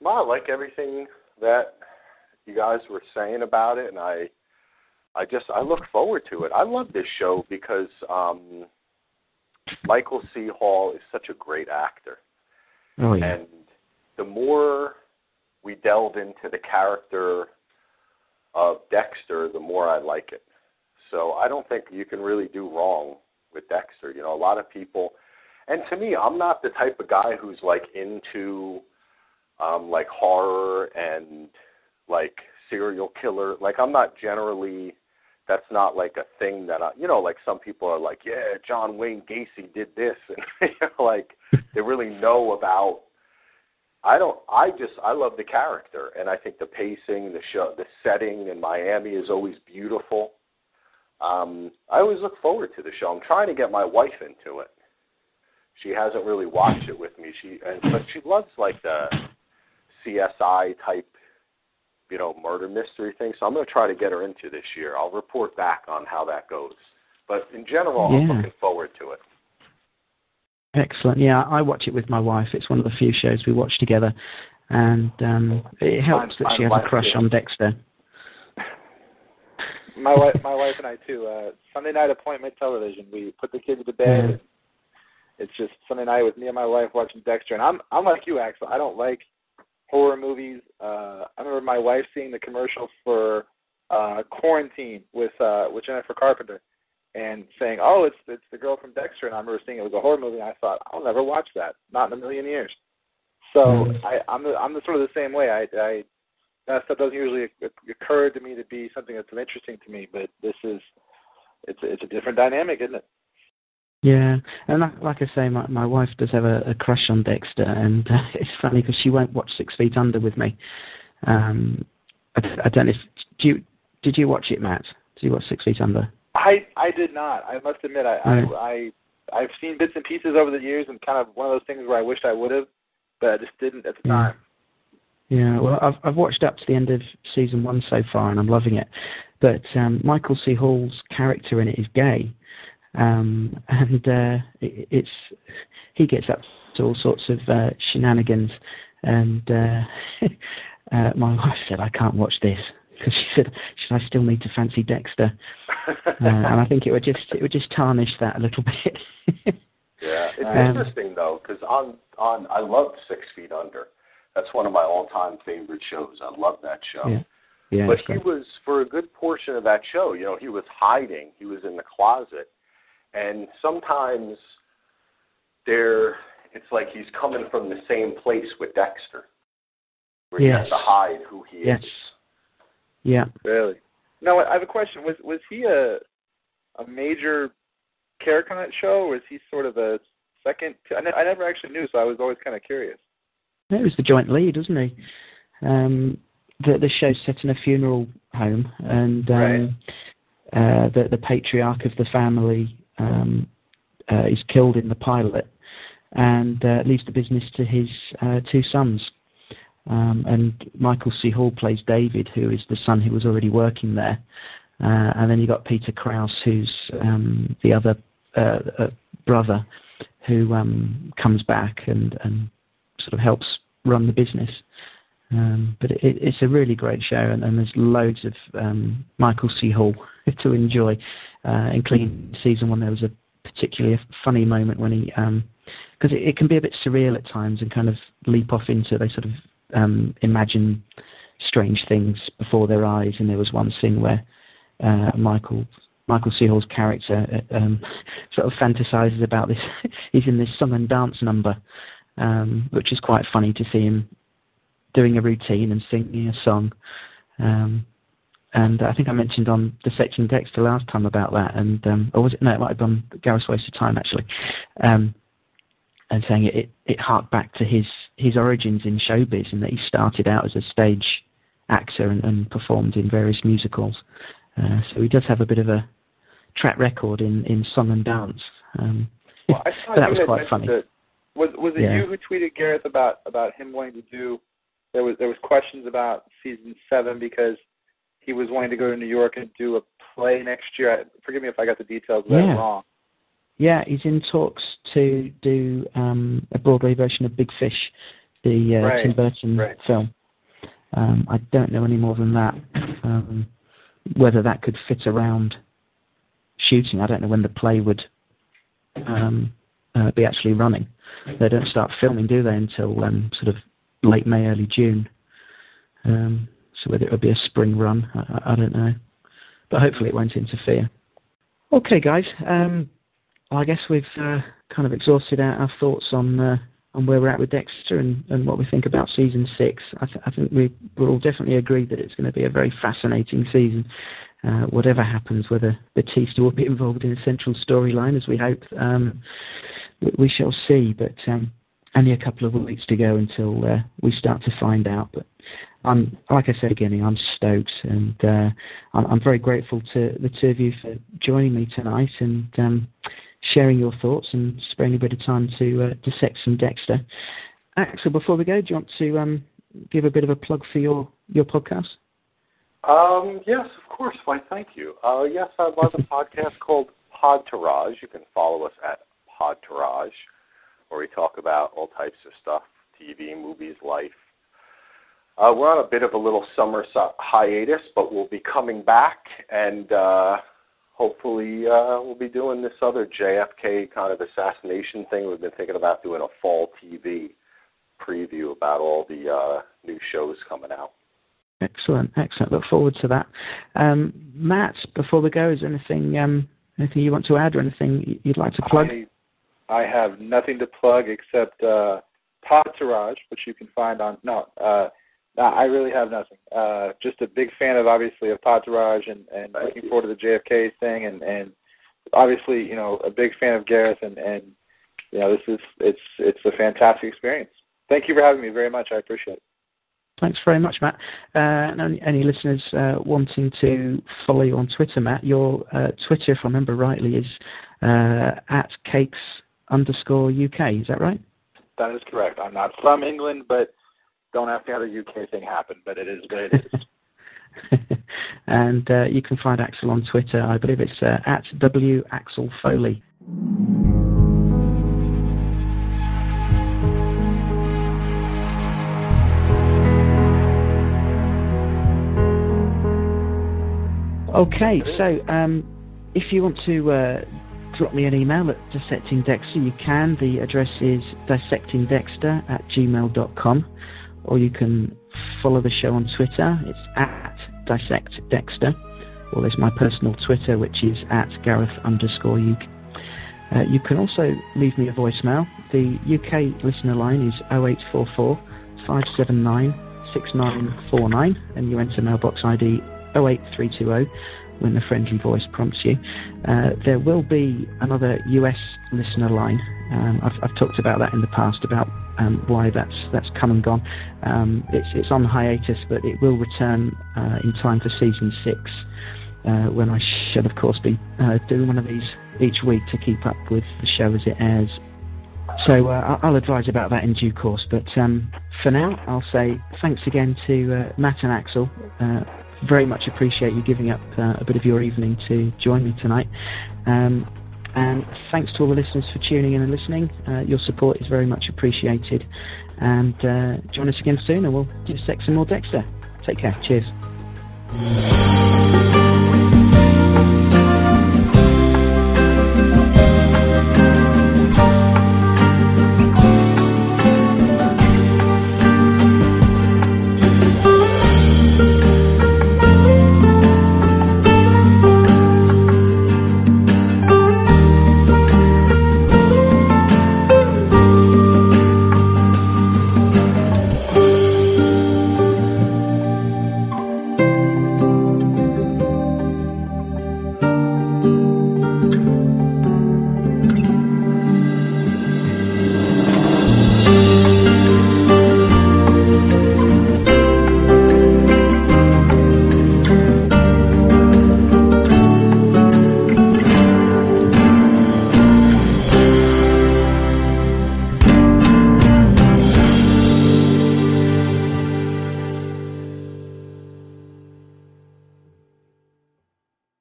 Well, I like everything that you guys were saying about it, and I look forward to it. I love this show because Michael C. Hall is such a great actor, and the more we delve into the character of Dexter, the more I like it. So I don't think you can really do wrong with Dexter. You know, a lot of people, and to me, I'm not the type of guy who's like into like horror and like serial killer. Like I'm not generally, that's not like a thing that I, you know, like some people are like, yeah, John Wayne Gacy did this. And you know, like they really know about, I love the character, and I think the pacing, the show, the setting in Miami is always beautiful. I always look forward to the show. I'm trying to get my wife into it. She hasn't really watched it with me. But she loves like the CSI type, you know, murder mystery thing. So I'm going to try to get her into this year. I'll report back on how that goes. But in general, yeah. I'm looking forward to it. Excellent. Yeah, I watch it with my wife. It's one of the few shows we watch together, and it helps that she has a crush on Dexter. My wife and I too. Sunday night appointment television. We put the kids to bed. Yeah. It's just Sunday night with me and my wife watching Dexter, and I'm like you, Axel. I don't like horror movies. I remember my wife seeing the commercial for Quarantine with Jennifer Carpenter, and saying, oh, it's the girl from Dexter, and I remember seeing it was a horror movie, and I thought, I'll never watch that, not in a million years. So I'm the sort of the same way. That stuff doesn't usually occur to me to be something that's interesting to me, but it's a different dynamic, isn't it? Yeah, and like I say, my wife does have a crush on Dexter, and it's funny because she won't watch 6 Feet Under with me. I don't know if, did you watch it, Matt? Did you watch 6 Feet Under? I did not. I must admit, I've seen bits and pieces over the years, and kind of one of those things where I wished I would have, but I just didn't at the time. Yeah, well, I've watched up to the end of season 1 so far, and I'm loving it. But Michael C. Hall's character in it is gay, and he gets up to all sorts of shenanigans, and my wife said, I can't watch this. Because she said, should I still need to fancy Dexter? And I think it would just tarnish that a little bit. Yeah, it's interesting, though, because I love 6 Feet Under. That's one of my all-time favorite shows. I love that show. Yeah. Yeah, but he was, for a good portion of that show, you know, he was hiding. He was in the closet. And sometimes it's like he's coming from the same place with Dexter, where he has to hide who he is. Yeah. Really? Now, I have a question. Was he a major character on that show, or was he sort of a second? I never actually knew, so I was always kind of curious. He was the joint lead, wasn't he? The show's set in a funeral home, and the patriarch of the family is killed in the pilot, and leaves the business to his two sons. And Michael C. Hall plays David, who is the son who was already working there. And then you got Peter Krause, who's the other brother, who comes back and sort of helps run the business. But it's a really great show, and there's loads of Michael C. Hall to enjoy, including season 1. There was a particularly funny moment when he, because it can be a bit surreal at times and kind of leap off into, they sort of imagine strange things before their eyes, and there was one scene where Michael C. Hall's character sort of fantasizes about this. He's in this song and dance number, which is quite funny to see him doing a routine and singing a song. And I think I mentioned on Dissecting Dexter last time about that, and or was it? No, it might have been Gareth Waste of Time actually. And saying it harked back to his origins in showbiz, and that he started out as a stage actor and performed in various musicals. So he does have a bit of a track record in song and dance. Well, I thought that was quite funny. Was it you who tweeted, Gareth, about him wanting to do? There was questions about season 7 because he was wanting to go to New York and do a play next year. Forgive me if I got the details wrong. Yeah, he's in talks to do a Broadway version of Big Fish, the Tim Burton film. I don't know any more than that. Whether that could fit around shooting, I don't know when the play would be actually running. They don't start filming, do they, until sort of late May, early June. So whether it would be a spring run, I don't know. But hopefully it won't interfere. Okay, guys. I guess we've kind of exhausted our thoughts on where we're at with Dexter and what we think about season 6. I think we're all definitely agreed that it's going to be a very fascinating season. Whatever happens, whether Batista will be involved in a central storyline, as we hope, we shall see. But only a couple of weeks to go until we start to find out. But I'm, like I said again, I'm stoked, and I'm very grateful to the two of you for joining me tonight and sharing your thoughts and sparing a bit of time to dissect some Dexter. Axel, before we go, do you want to give a bit of a plug for your podcast? Yes, of course. Why, thank you. Yes, I love a podcast called Podtourage. You can follow us at Podtourage, where we talk about all types of stuff, TV, movies, life. We're on a bit of a little summer hiatus, but we'll be coming back, and hopefully we'll be doing this other JFK kind of assassination thing. We've been thinking about doing a fall TV preview about all the new shows coming out. Excellent. Look forward to that. Matt, before we go, is there anything you want to add or anything you'd like to plug? I have nothing to plug except Podtourage, which you can find on... No, I really have nothing. Just a big fan of Podtourage and looking forward to the JFK thing and obviously, you know, a big fan of Gareth and you know, it's a fantastic experience. Thank you for having me very much. I appreciate it. Thanks very much, Matt. And any listeners wanting to follow you on Twitter, Matt, your Twitter, if I remember rightly, is @cakes_UK. Is that right? That is correct. I'm not from England, but don't have to have a UK thing happen. But it is what it is. And you can find Axel on Twitter. I believe it's @WAxelFoley. Okay, so if you want to drop me an email at Dissecting Dexter, you can. The address is dissectingdexter@gmail.com, or you can follow the show on Twitter. It's @DissectDexter, or there's my personal Twitter, which is @Gareth_UK. You can also leave me a voicemail. The UK listener line is 0844 579 6949, and you enter mailbox ID 08320 when the friendly voice prompts you. There will be another US listener line. I've talked about that in the past, about why that's come and gone. It's on hiatus, but it will return in time for season 6, when I should, of course, be doing one of these each week to keep up with the show as it airs. So I'll advise about that in due course. But for now, I'll say thanks again to Matt and Axel. Very much appreciate you giving up a bit of your evening to join me tonight. And thanks to all the listeners for tuning in and listening. Your support is very much appreciated. And join us again soon, and we'll dissect some more Dexter. Take care. Cheers.